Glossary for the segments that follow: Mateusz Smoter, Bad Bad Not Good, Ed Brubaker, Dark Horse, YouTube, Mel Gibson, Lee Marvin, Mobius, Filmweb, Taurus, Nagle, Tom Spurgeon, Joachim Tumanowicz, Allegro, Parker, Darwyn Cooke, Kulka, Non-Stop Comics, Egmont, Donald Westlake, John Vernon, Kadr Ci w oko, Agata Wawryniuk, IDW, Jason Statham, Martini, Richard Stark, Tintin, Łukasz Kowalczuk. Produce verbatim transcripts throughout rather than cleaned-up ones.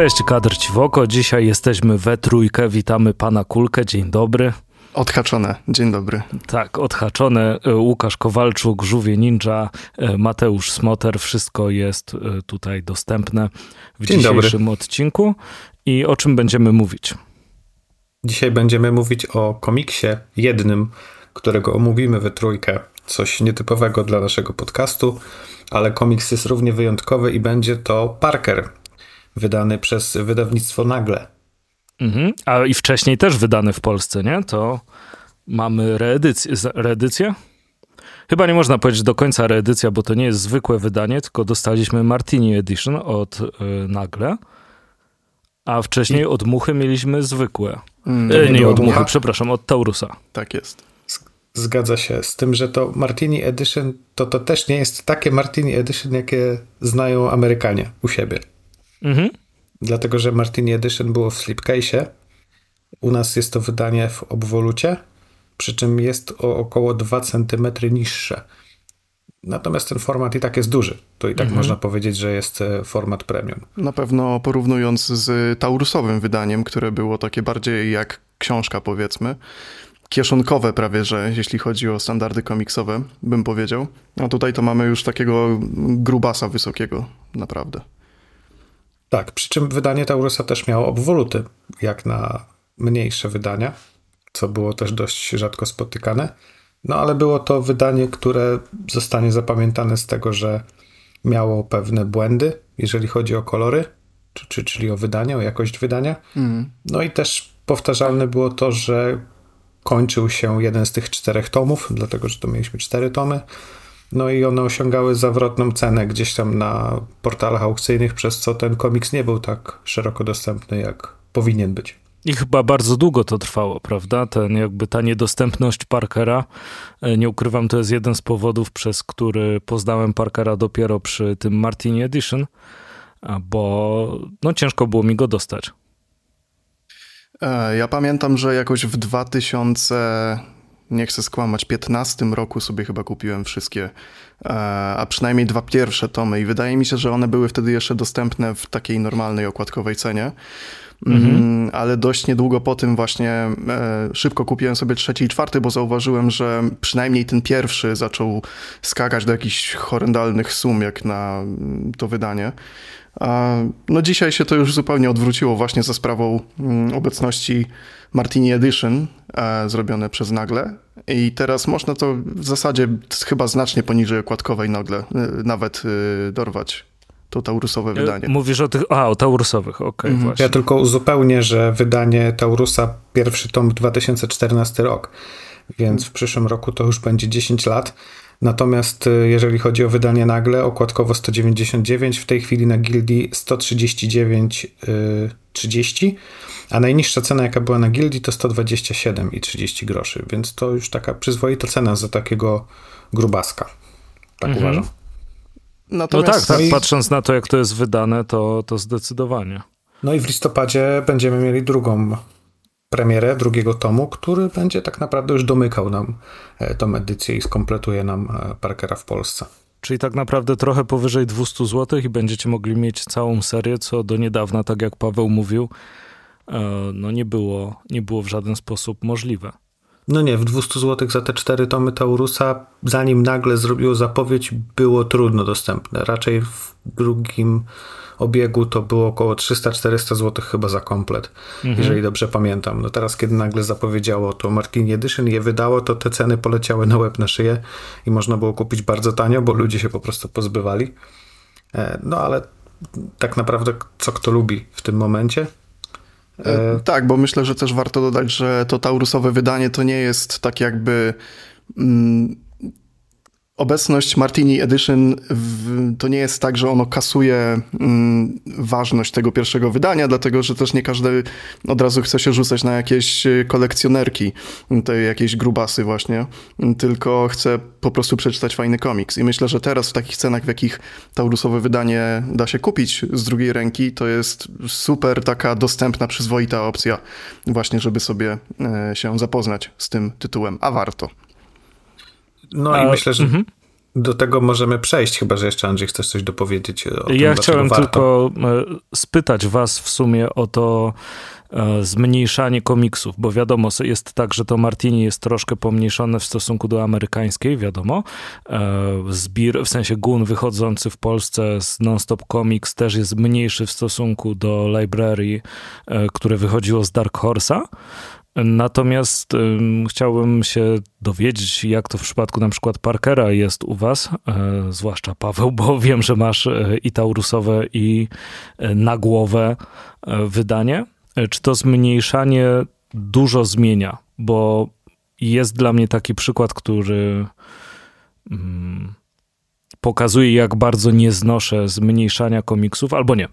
Cześć, kadr ci w oko. Dzisiaj jesteśmy we trójkę. Witamy pana Kulkę. Dzień dobry. Odhaczone. Dzień dobry. Tak, odhaczone. Łukasz Kowalczuk, Żółwie Ninja, Mateusz Smoter. Wszystko jest tutaj dostępne w Dzień dzisiejszym dobry. odcinku. I o czym będziemy mówić? Dzisiaj będziemy mówić o komiksie jednym, którego omówimy we trójkę. Coś nietypowego dla naszego podcastu, ale komiks jest równie wyjątkowy i będzie to Parker, wydany przez wydawnictwo Nagle. Mhm. A i wcześniej też wydany w Polsce, nie? To mamy reedycję. reedycję? Chyba nie można powiedzieć do końca reedycja, bo to nie jest zwykłe wydanie, tylko dostaliśmy Martini Edition od y, Nagle, a wcześniej I... od Muchy mieliśmy zwykłe. Mm, e, nie, nie od Muchy, Mucha? przepraszam, od Taurusa. Tak jest. Zgadza się z tym, że to Martini Edition to, to też nie jest takie Martini Edition, jakie znają Amerykanie u siebie. Mhm. Dlatego, że Martini Edition było w Slipcase'ie. U nas jest to wydanie w obwolucie, przy czym jest o około dwa centymetry niższe. Natomiast ten format i tak jest duży. To i tak mhm. można powiedzieć, że jest format premium. Na pewno porównując z Taurusowym wydaniem, które było takie bardziej jak książka, powiedzmy, kieszonkowe prawie, że jeśli chodzi o standardy komiksowe, bym powiedział. A tutaj to mamy już takiego grubasa wysokiego, naprawdę. Tak, przy czym wydanie Taurusa też miało obwoluty, jak na mniejsze wydania, co było też dość rzadko spotykane. No ale było to wydanie, które zostanie zapamiętane z tego, że miało pewne błędy, jeżeli chodzi o kolory, czy, czy, czyli o wydanie, o jakość wydania. Mm. No i też powtarzalne było to, że kończył się jeden z tych czterech tomów, dlatego że to mieliśmy cztery tomy. No i one osiągały zawrotną cenę gdzieś tam na portalach aukcyjnych, przez co ten komiks nie był tak szeroko dostępny, jak powinien być. I chyba bardzo długo to trwało, prawda? Ten, jakby ta niedostępność Parkera, nie ukrywam, to jest jeden z powodów, przez który poznałem Parkera dopiero przy tym Martini Edition, bo no, ciężko było mi go dostać. Ja pamiętam, że jakoś w dwa tysiące, nie chcę skłamać, piętnastym roku sobie chyba kupiłem wszystkie, a przynajmniej dwa pierwsze tomy i wydaje mi się, że one były wtedy jeszcze dostępne w takiej normalnej okładkowej cenie, mhm. ale dość niedługo po tym właśnie szybko kupiłem sobie trzeci i czwarty, bo zauważyłem, że przynajmniej ten pierwszy zaczął skakać do jakichś horrendalnych sum jak na to wydanie. No dzisiaj się to już zupełnie odwróciło właśnie za sprawą obecności Martini Edition zrobione przez Nagle i teraz można to w zasadzie chyba znacznie poniżej okładkowej Nagle nawet dorwać. To taurusowe wydanie. Mówisz o tych, a o taurusowych, okej, okay, właśnie. Ja tylko uzupełnię, że wydanie Taurusa pierwszy tom dwa tysiące czternasty rok, więc w przyszłym roku to już będzie dziesięć lat. Natomiast jeżeli chodzi o wydanie Nagle, okładkowo sto dziewięćdziesiąt dziewięć, w tej chwili na gildii sto trzydzieści dziewięć trzydzieści, a najniższa cena, jaka była na gildii, to sto dwadzieścia siedem trzydzieści groszy, więc to już taka przyzwoita cena za takiego grubaska. Tak mhm. uważam. Natomiast... No tak, tak. No i... patrząc na to, jak to jest wydane, to, to zdecydowanie. No i w listopadzie będziemy mieli drugą premierę drugiego tomu, który będzie tak naprawdę już domykał nam tą edycję i skompletuje nam Parkera w Polsce. Czyli tak naprawdę trochę powyżej dwieście złotych i będziecie mogli mieć całą serię, co do niedawna, tak jak Paweł mówił, no nie było, nie było w żaden sposób możliwe. No nie, w dwieście złotych za te cztery tomy Taurusa, zanim Nagle zrobiło zapowiedź, było trudno dostępne. Raczej w drugim obiegu to było około trzysta czterysta złotych chyba za komplet, mhm. jeżeli dobrze pamiętam. No teraz, kiedy Nagle zapowiedziało to Martini Edition, je wydało, to te ceny poleciały na łeb, na szyję i można było kupić bardzo tanio, bo ludzie się po prostu pozbywali. No ale tak naprawdę co kto lubi w tym momencie. E, tak, bo myślę, że też warto dodać, że to Taurusowe wydanie to nie jest tak jakby... Mm, obecność Martini Edition w, to nie jest tak, że ono kasuje mm, ważność tego pierwszego wydania, dlatego że też nie każdy od razu chce się rzucać na jakieś kolekcjonerki, te jakieś grubasy właśnie, tylko chce po prostu przeczytać fajny komiks. I myślę, że teraz w takich cenach, w jakich Taurusowe wydanie da się kupić z drugiej ręki, to jest super taka dostępna, przyzwoita opcja właśnie, żeby sobie e, się zapoznać z tym tytułem, a warto. No a, i myślę, że... Mm-hmm. do tego możemy przejść, chyba że jeszcze Andrzej chcesz coś dopowiedzieć o tym. Ja chciałem warto. tylko spytać was w sumie o to zmniejszanie komiksów, bo wiadomo, jest tak, że to Martini jest troszkę pomniejszone w stosunku do amerykańskiej, wiadomo. Zbir, w sensie Gun wychodzący w Polsce z Non-Stop Comics też jest mniejszy w stosunku do Library, które wychodziło z Dark Horse'a. Natomiast um, chciałbym się dowiedzieć, jak to w przypadku na przykład Parkera jest u was, e, zwłaszcza Paweł, bo wiem, że masz e, i taurusowe, i e, nagłowe e, wydanie. E, czy to zmniejszanie dużo zmienia? Bo jest dla mnie taki przykład, który mm, pokazuje, jak bardzo nie znoszę zmniejszania komiksów, albo nie.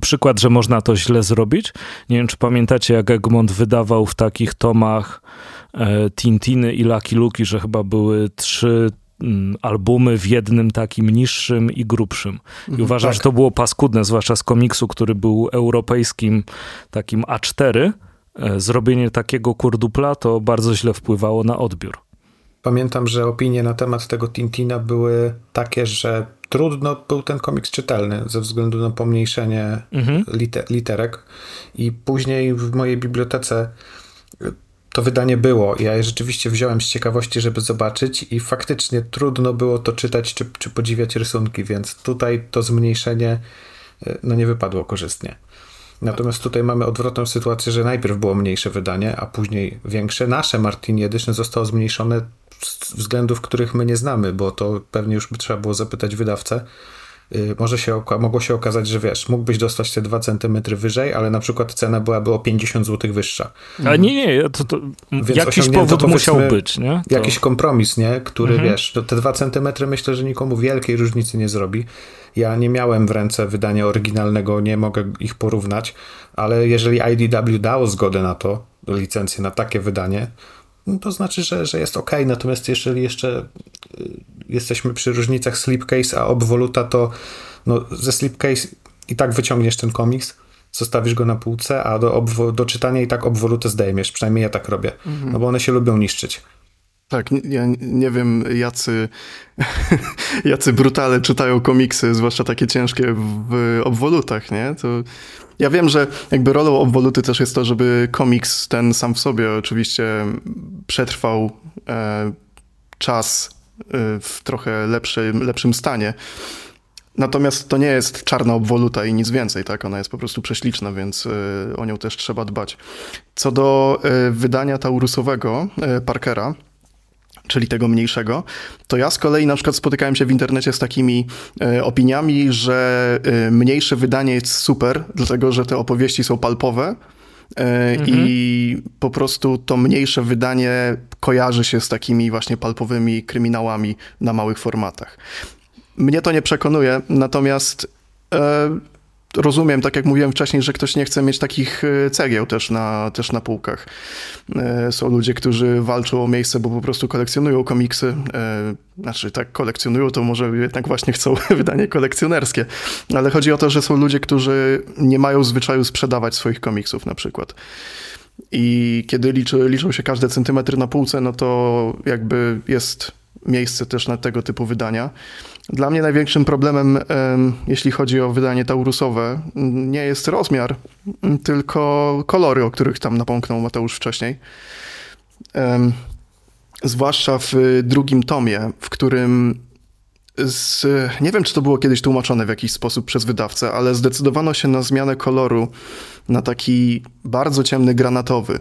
Przykład, że można to źle zrobić. Nie wiem, czy pamiętacie, jak Egmont wydawał w takich tomach e, Tintiny i Lucky Luki, że chyba były trzy m, albumy w jednym takim niższym i grubszym. I mm, uważam, tak. że to było paskudne, zwłaszcza z komiksu, który był europejskim takim A cztery. E, zrobienie takiego kurdupla to bardzo źle wpływało na odbiór. Pamiętam, że opinie na temat tego Tintina były takie, że trudno był ten komiks czytelny ze względu na pomniejszenie mhm. liter- literek i później w mojej bibliotece to wydanie było. Ja je rzeczywiście wziąłem z ciekawości, żeby zobaczyć i faktycznie trudno było to czytać czy, czy podziwiać rysunki, więc tutaj to zmniejszenie no, nie wypadło korzystnie. Natomiast tutaj mamy odwrotną sytuację, że najpierw było mniejsze wydanie, a później większe. Nasze Martini Edition zostało zmniejszone z względów, których my nie znamy, bo to pewnie już by trzeba było zapytać wydawcę. Yy, może się, mogło się okazać, że wiesz, mógłbyś dostać te dwa centymetry wyżej, ale na przykład cena byłaby o pięćdziesiąt złotych wyższa. A nie, nie, to, to jakiś powód musiał być, nie? To... Jakiś kompromis, nie? Który, mhm. wiesz, te dwa centymetry myślę, że nikomu wielkiej różnicy nie zrobi. Ja nie miałem w ręce wydania oryginalnego, nie mogę ich porównać, ale jeżeli I D W dało zgodę na to, licencję na takie wydanie, no to znaczy, że, że jest okej. Okay. Natomiast jeżeli jeszcze jesteśmy przy różnicach slipcase a obwoluta, to no ze slipcase i tak wyciągniesz ten komiks, zostawisz go na półce, a do, obwo- do czytania i tak obwolutę zdejmiesz. Przynajmniej ja tak robię, mhm. no bo one się lubią niszczyć. Tak, nie, ja nie wiem, jacy, jacy brutale czytają komiksy, zwłaszcza takie ciężkie w obwolutach, nie? To... Ja wiem, że jakby rolą obwoluty też jest to, żeby komiks ten sam w sobie oczywiście przetrwał e, czas e, w trochę lepszym, lepszym stanie. Natomiast to nie jest czarna obwoluta i nic więcej, tak? Ona jest po prostu prześliczna, więc e, o nią też trzeba dbać. Co do e, wydania taurusowego e, Parkera, czyli tego mniejszego, to ja z kolei na przykład spotykałem się w internecie z takimi e, opiniami, że e, mniejsze wydanie jest super, dlatego że te opowieści są palpowe e, mhm. i po prostu to mniejsze wydanie kojarzy się z takimi właśnie palpowymi kryminałami na małych formatach. Mnie to nie przekonuje, natomiast e, rozumiem, tak jak mówiłem wcześniej, że ktoś nie chce mieć takich cegieł też na, też na półkach. Są ludzie, którzy walczą o miejsce, bo po prostu kolekcjonują komiksy. Znaczy, tak kolekcjonują, to może jednak właśnie chcą wydanie kolekcjonerskie. Ale chodzi o to, że są ludzie, którzy nie mają zwyczaju sprzedawać swoich komiksów na przykład. I kiedy liczy, liczą się każde centymetry na półce, no to jakby jest miejsce też na tego typu wydania. Dla mnie największym problemem, jeśli chodzi o wydanie taurusowe, nie jest rozmiar, tylko kolory, o których tam napomknął Mateusz wcześniej. Zwłaszcza w drugim tomie, w którym, z, nie wiem, czy to było kiedyś tłumaczone w jakiś sposób przez wydawcę, ale zdecydowano się na zmianę koloru na taki bardzo ciemny granatowy,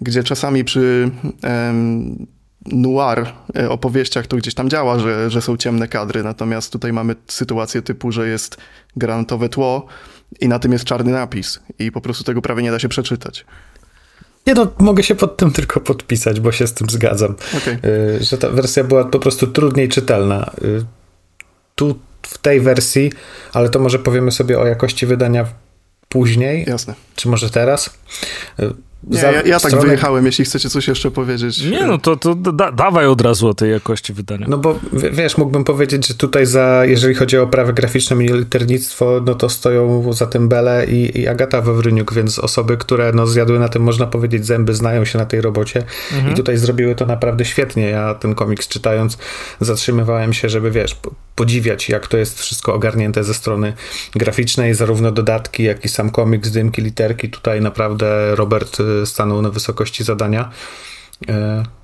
gdzie czasami przy... Em, noir opowieściach to gdzieś tam działa, że, że są ciemne kadry, natomiast tutaj mamy sytuację typu, że jest granatowe tło i na tym jest czarny napis i po prostu tego prawie nie da się przeczytać. Nie no, mogę się pod tym tylko podpisać, bo się z tym zgadzam, okay. y, że ta wersja była po prostu trudniej czytelna. Y, tu w tej wersji, ale to może powiemy sobie o jakości wydania później. Jasne. Czy może teraz? Y, Nie, za, ja, ja tak stronę... wyjechałem, jeśli chcecie coś jeszcze powiedzieć. Nie, no to, to da, dawaj od razu o tej jakości wydania. No bo wiesz, mógłbym powiedzieć, że tutaj za, jeżeli chodzi o oprawę graficzną i liternictwo, no to stoją za tym Bele i, i Agata Wawryniuk, więc osoby, które no zjadły na tym, można powiedzieć, zęby, znają się na tej robocie mhm. i tutaj zrobiły to naprawdę świetnie. Ja ten komiks czytając zatrzymywałem się, żeby wiesz, podziwiać, jak to jest wszystko ogarnięte ze strony graficznej, zarówno dodatki, jak i sam komiks, dymki, literki. Tutaj naprawdę Robert stanął na wysokości zadania yy,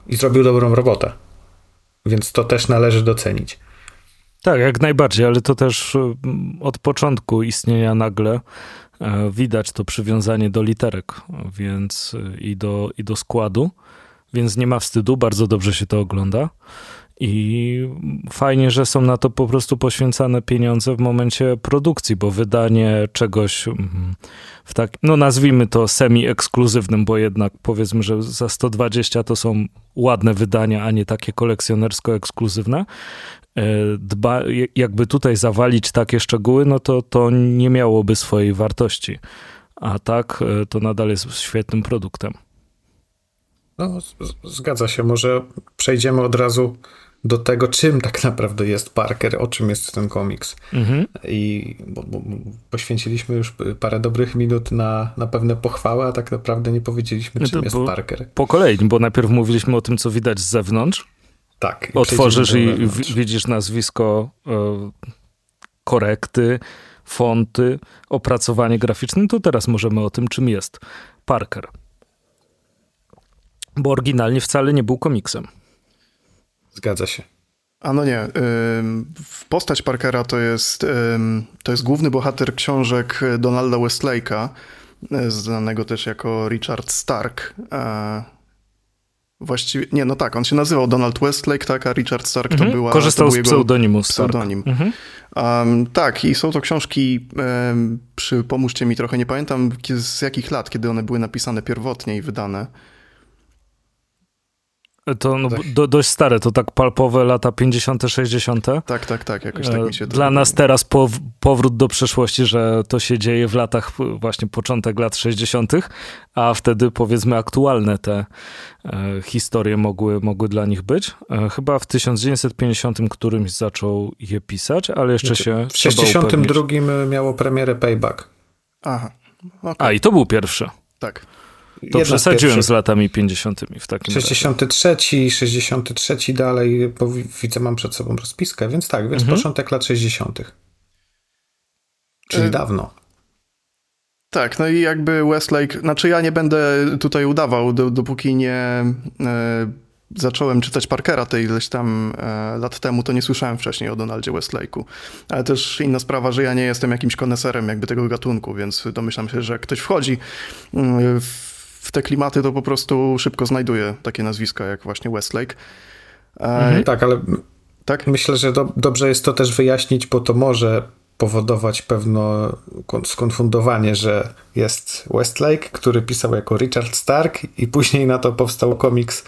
i zrobił dobrą robotę. Więc to też należy docenić. Tak, jak najbardziej, ale to też od początku istnienia Nagle yy, widać to przywiązanie do literek, więc i do, i do składu, więc nie ma wstydu, bardzo dobrze się to ogląda. I fajnie, że są na to po prostu poświęcane pieniądze w momencie produkcji, bo wydanie czegoś w tak, no nazwijmy to semi-ekskluzywnym, bo jednak powiedzmy, że za sto dwadzieścia to są ładne wydania, a nie takie kolekcjonersko-ekskluzywne. Dba, jakby tutaj zawalić takie szczegóły, no to to nie miałoby swojej wartości. A tak, to nadal jest świetnym produktem. No, z- zgadza się. Może przejdziemy od razu do tego, czym tak naprawdę jest Parker, o czym jest ten komiks. Mm-hmm. I bo, bo, poświęciliśmy już parę dobrych minut na, na pewne pochwały, a tak naprawdę nie powiedzieliśmy, no czym jest Parker. Po kolei, bo najpierw mówiliśmy o tym, co widać z zewnątrz. Tak. I otworzysz i w- widzisz nazwisko, y- korekty, fonty, opracowanie graficzne. To teraz możemy o tym, czym jest Parker. Bo oryginalnie wcale nie był komiksem. Zgadza się. A no nie. Postać Parkera to jest, to jest główny bohater książek Donalda Westlake'a, znanego też jako Richard Stark. Właściwie, nie, no tak, on się nazywał Donald Westlake, tak, a Richard Stark mhm. to była... Korzystał to był z pseudonimu Stark. Pseudonim. Mhm. Um, tak, i są to książki, um, przy, pomóżcie mi trochę, nie pamiętam z jakich lat, kiedy one były napisane pierwotnie i wydane. To no, do, dość stare, to tak palpowe lata pięćdziesiąte, sześćdziesiąte Tak, tak, tak, jakoś tak mi się... Dla to... nas teraz pow, powrót do przeszłości, że to się dzieje w latach, właśnie początek lat sześćdziesiątych a wtedy powiedzmy aktualne te e, historie mogły, mogły dla nich być. E, chyba w tysiąc dziewięćset pięćdziesiątym którymś zaczął je pisać, ale jeszcze znaczy, się... W sześćdziesiątym drugim miało premierę Payback. Aha. Okay. A i to był pierwszy. Tak. To Jedna przesadziłem z, pierwszy... z latami pięćdziesiątymi w takim sześćdziesiąty trzeci, razie. sześćdziesiąty trzeci dalej, bo widzę, mam przed sobą rozpiskę, więc tak, więc mhm. początek lat sześćdziesiątych Czyli e... dawno. Tak, no i jakby Westlake, znaczy ja nie będę tutaj udawał, do, dopóki nie e, zacząłem czytać Parkera te ileś tam e, lat temu, to nie słyszałem wcześniej o Donaldzie Westlake'u. Ale też inna sprawa, że ja nie jestem jakimś koneserem jakby tego gatunku, więc domyślam się, że jak ktoś wchodzi w w te klimaty, to po prostu szybko znajduje takie nazwiska jak właśnie Westlake. Mhm. Tak, ale tak? myślę, że do, dobrze jest to też wyjaśnić, bo to może powodować pewno skonfundowanie, że jest Westlake, który pisał jako Richard Stark i później na to powstał komiks,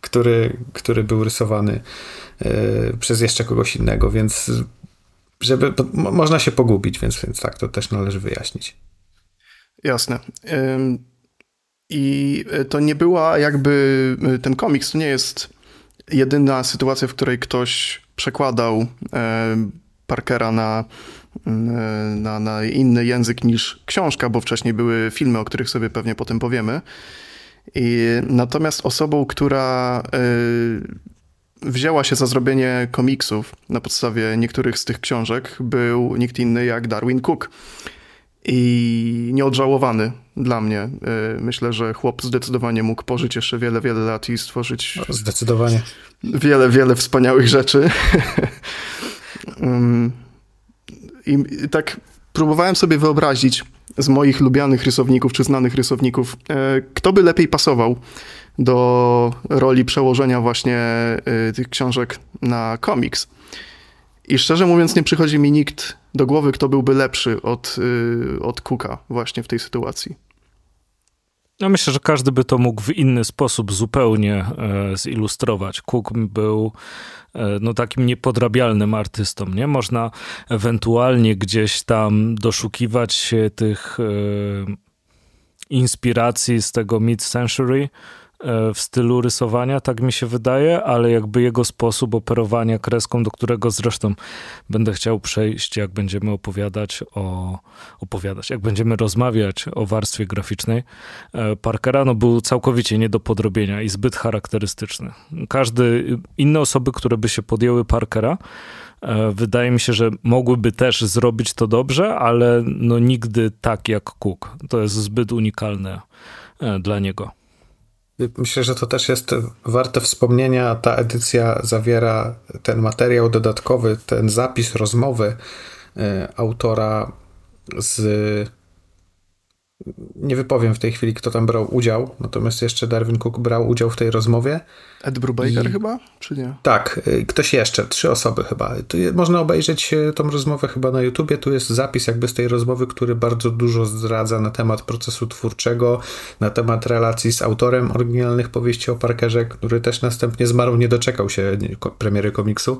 który, który był rysowany yy, przez jeszcze kogoś innego, więc żeby to, mo- można się pogubić, więc, więc tak, to też należy wyjaśnić. Jasne. Ym... I to nie była jakby, ten komiks to nie jest jedyna sytuacja, w której ktoś przekładał Parkera na, na, na inny język niż książka, bo wcześniej były filmy, o których sobie pewnie potem powiemy. I natomiast osobą, która wzięła się za zrobienie komiksów na podstawie niektórych z tych książek, był nikt inny jak Darwyn Cooke. I nieodżałowany dla mnie. Myślę, że chłop zdecydowanie mógł pożyć jeszcze wiele, wiele lat i stworzyć... O, zdecydowanie. Wiele, wiele wspaniałych rzeczy. I tak próbowałem sobie wyobrazić z moich lubianych rysowników, czy znanych rysowników, kto by lepiej pasował do roli przełożenia właśnie tych książek na komiks. I szczerze mówiąc, nie przychodzi mi nikt do głowy, kto byłby lepszy od, yy, od Cooke'a właśnie w tej sytuacji. No myślę, że każdy by to mógł w inny sposób zupełnie e, zilustrować. Cooke był e, no, takim niepodrabialnym artystą, nie? Można ewentualnie gdzieś tam doszukiwać się tych... E, inspiracji z tego mid-century w stylu rysowania, tak mi się wydaje, ale jakby jego sposób operowania kreską, do którego zresztą będę chciał przejść, jak będziemy opowiadać o... opowiadać, jak będziemy rozmawiać o warstwie graficznej Parkera, no był całkowicie nie do podrobienia i zbyt charakterystyczny. Każdy, inne osoby, które by się podjęły Parkera, wydaje mi się, że mogłyby też zrobić to dobrze, ale no nigdy tak jak Cooke. To jest zbyt unikalne dla niego. Myślę, że to też jest warte wspomnienia. Ta edycja zawiera ten materiał dodatkowy, ten zapis rozmowy autora z... Nie wypowiem w tej chwili, kto tam brał udział, natomiast jeszcze Darwyn Cooke brał udział w tej rozmowie. Ed Brubaker I... chyba, czy nie? Tak, ktoś jeszcze, trzy osoby chyba. Tu można obejrzeć tą rozmowę chyba na YouTubie, tu jest zapis jakby z tej rozmowy, który bardzo dużo zdradza na temat procesu twórczego, na temat relacji z autorem oryginalnych powieści o Parkerze, który też następnie zmarł, nie doczekał się premiery komiksu.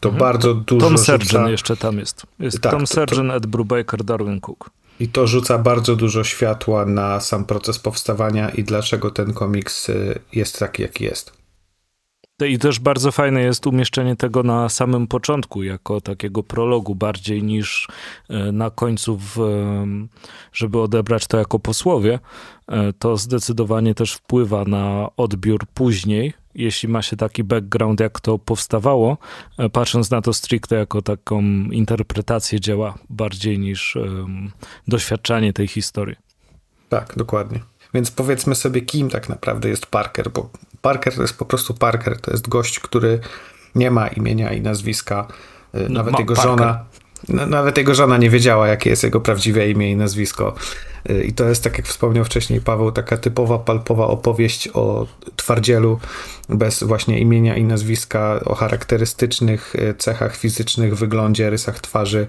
To mhm. bardzo to, dużo... Tom Spurgeon rzuca... jeszcze tam jest. Jest tak, Tom Spurgeon, to... Ed Brubaker, Darwyn Cooke. I to rzuca bardzo dużo światła na sam proces powstawania i dlaczego ten komiks jest taki, jaki jest. I też bardzo fajne jest umieszczenie tego na samym początku, jako takiego prologu bardziej niż na końcu, w, żeby odebrać to jako posłowie. To zdecydowanie też wpływa na odbiór później, jeśli ma się taki background, jak to powstawało, patrząc na to stricte jako taką interpretację dzieła, bardziej niż um, doświadczanie tej historii. Tak, dokładnie. Więc powiedzmy sobie, kim tak naprawdę jest Parker, bo Parker to jest po prostu Parker, to jest gość, który nie ma imienia i nazwiska, nawet no, jego Parker. żona... Nawet jego żona nie wiedziała, jakie jest jego prawdziwe imię i nazwisko. I to jest, tak jak wspomniał wcześniej Paweł, taka typowa, palpowa opowieść o twardzielu bez właśnie imienia i nazwiska, o charakterystycznych cechach fizycznych, wyglądzie, rysach twarzy,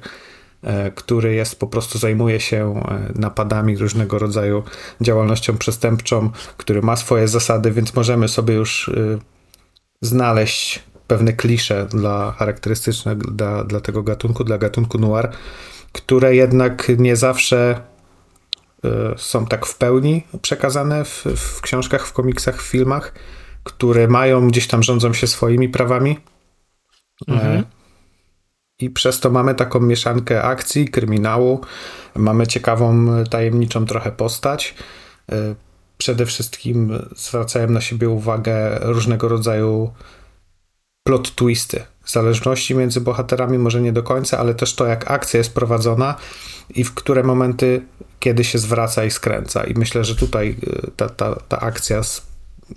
który jest po prostu zajmuje się napadami, różnego rodzaju działalnością przestępczą, który ma swoje zasady, więc możemy sobie już znaleźć pewne klisze dla charakterystyczne dla, dla tego gatunku, dla gatunku noir, które jednak nie zawsze y, są tak w pełni przekazane w, w książkach, w komiksach, w filmach, które mają gdzieś tam, rządzą się swoimi prawami. Mhm. E, I przez to mamy taką mieszankę akcji, kryminału, mamy ciekawą, tajemniczą trochę postać. E, przede wszystkim zwracają na siebie uwagę różnego rodzaju plot twisty, zależności między bohaterami, może nie do końca, ale też to, jak akcja jest prowadzona i w które momenty, kiedy się zwraca i skręca. I myślę, że tutaj ta, ta, ta akcja,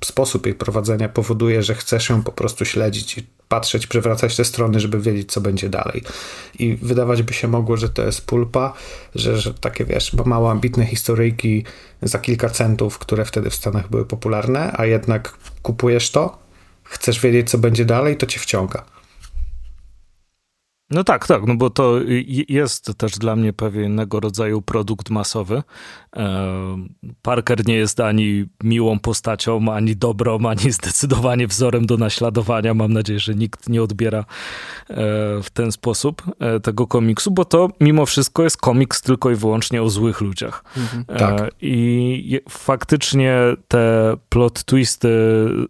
sposób jej prowadzenia powoduje, że chcesz ją po prostu śledzić i patrzeć, przewracać te strony, żeby wiedzieć, co będzie dalej. I wydawać by się mogło, że to jest pulpa, że, że takie, wiesz, mało ambitne historyjki za kilka centów, które wtedy w Stanach były popularne, a jednak kupujesz to, chcesz wiedzieć, co będzie dalej, to cię wciąga. No tak, tak, no bo to jest też dla mnie pewnego rodzaju produkt masowy. Parker nie jest ani miłą postacią, ani dobrą, ani zdecydowanie wzorem do naśladowania. Mam nadzieję, że nikt nie odbiera w ten sposób tego komiksu, bo to mimo wszystko jest komiks tylko i wyłącznie o złych ludziach. Mhm, tak. I faktycznie te plot twisty,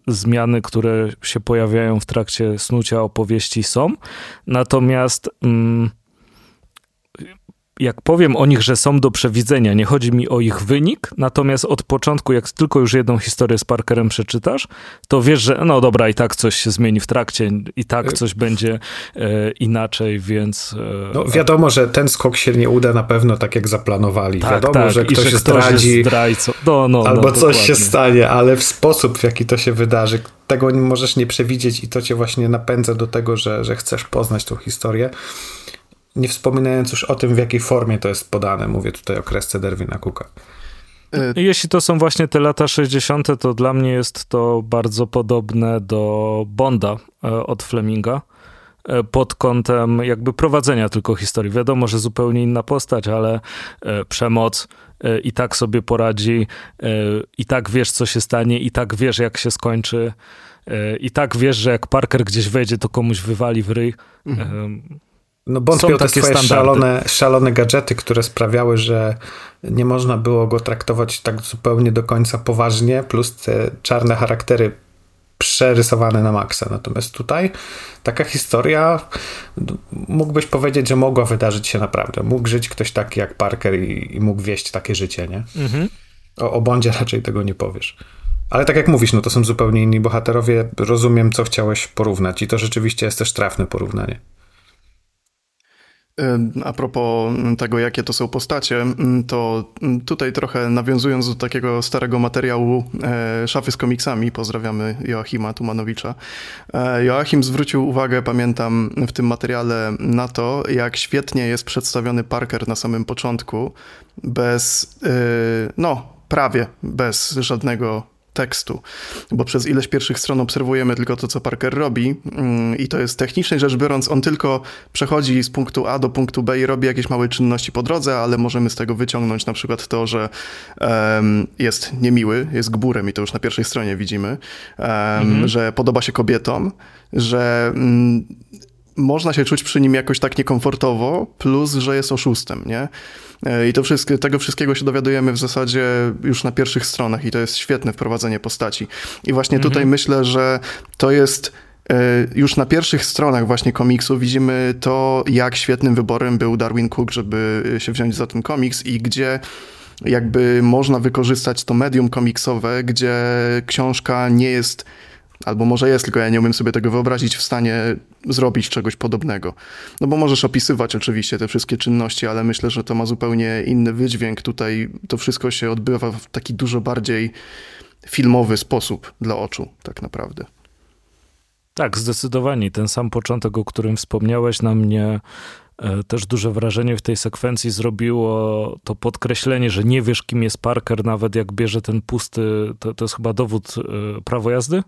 zmiany, które się pojawiają w trakcie snucia opowieści są, natomiast jak powiem o nich, że są do przewidzenia, nie chodzi mi o ich wynik, natomiast od początku, jak tylko już jedną historię z Parkerem przeczytasz, to wiesz, że no dobra, i tak coś się zmieni w trakcie, i tak coś będzie e, inaczej, więc... E, no wiadomo, że ten skok się nie uda na pewno tak, jak zaplanowali. Tak, wiadomo, tak, że ktoś, że ktoś zdradzi, jest zdrajcą. No, no, albo no, coś dokładnie się stanie, ale w sposób, w jaki to się wydarzy, tego możesz nie przewidzieć i to cię właśnie napędza do tego, że, że chcesz poznać tą historię. Nie wspominając już o tym, w jakiej formie to jest podane. Mówię tutaj o kresce Darwyna Cooke'a. Jeśli to są właśnie te lata sześćdziesiąte, to dla mnie jest to bardzo podobne do Bonda od Fleminga. Pod kątem jakby prowadzenia tylko historii. Wiadomo, że zupełnie inna postać, ale przemoc, i tak sobie poradzi, i tak wiesz, co się stanie, i tak wiesz, jak się skończy, i tak wiesz, że jak Parker gdzieś wejdzie, to komuś wywali w ryj. Mhm. No Bond takie swoje szalone, szalone gadżety, które sprawiały, że nie można było go traktować tak zupełnie do końca poważnie, plus te czarne charaktery przerysowane na maksa. Natomiast tutaj taka historia, mógłbyś powiedzieć, że mogła wydarzyć się naprawdę. Mógł żyć ktoś taki jak Parker i, i mógł wieść takie życie, nie? Mhm. O, o Bondzie raczej tego nie powiesz. Ale tak jak mówisz, no to są zupełnie inni bohaterowie. Rozumiem, co chciałeś porównać i to rzeczywiście jest też trafne porównanie. A propos tego, jakie to są postacie, to tutaj trochę nawiązując do takiego starego materiału e, Szafy z komiksami, pozdrawiamy Joachima Tumanowicza. E, Joachim zwrócił uwagę, pamiętam, w tym materiale na to, jak świetnie jest przedstawiony Parker na samym początku, bez, e, no prawie bez żadnego tekstu, bo przez ileś pierwszych stron obserwujemy tylko to, co Parker robi i to jest technicznie rzecz biorąc, on tylko przechodzi z punktu A do punktu B i robi jakieś małe czynności po drodze, ale możemy z tego wyciągnąć na przykład to, że um, jest niemiły, jest gburem i to już na pierwszej stronie widzimy, um, mhm. że podoba się kobietom, że um, można się czuć przy nim jakoś tak niekomfortowo, plus, że jest oszustem, nie? I to wszystko, tego wszystkiego się dowiadujemy w zasadzie już na pierwszych stronach i to jest świetne wprowadzenie postaci. I właśnie tutaj mhm. myślę, że to jest już na pierwszych stronach właśnie komiksu widzimy to, jak świetnym wyborem był Darwyn Cooke, żeby się wziąć za ten komiks i gdzie jakby można wykorzystać to medium komiksowe, gdzie książka nie jest, albo może jest, tylko ja nie umiem sobie tego wyobrazić, w stanie zrobić czegoś podobnego. No bo możesz opisywać oczywiście te wszystkie czynności, ale myślę, że to ma zupełnie inny wydźwięk. Tutaj to wszystko się odbywa w taki dużo bardziej filmowy sposób dla oczu, tak naprawdę. Tak, zdecydowanie. Ten sam początek, o którym wspomniałeś, na mnie też duże wrażenie w tej sekwencji zrobiło to podkreślenie, że nie wiesz, kim jest Parker, nawet jak bierze ten pusty, to, to jest chyba dowód prawo jazdy?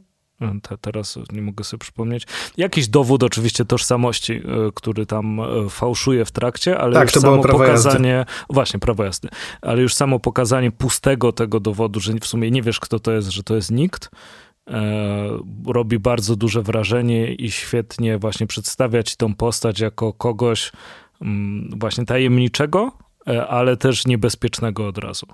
Te, teraz nie mogę sobie przypomnieć. Jakiś dowód oczywiście tożsamości, który tam fałszuje w trakcie, ale tak, już to samo pokazanie... Jazdy. Właśnie, prawo jazdy. Ale już samo pokazanie pustego tego dowodu, że w sumie nie wiesz, kto to jest, że to jest nikt, e, robi bardzo duże wrażenie i świetnie właśnie przedstawia ci tą postać jako kogoś m, właśnie tajemniczego, e, ale też niebezpiecznego od razu.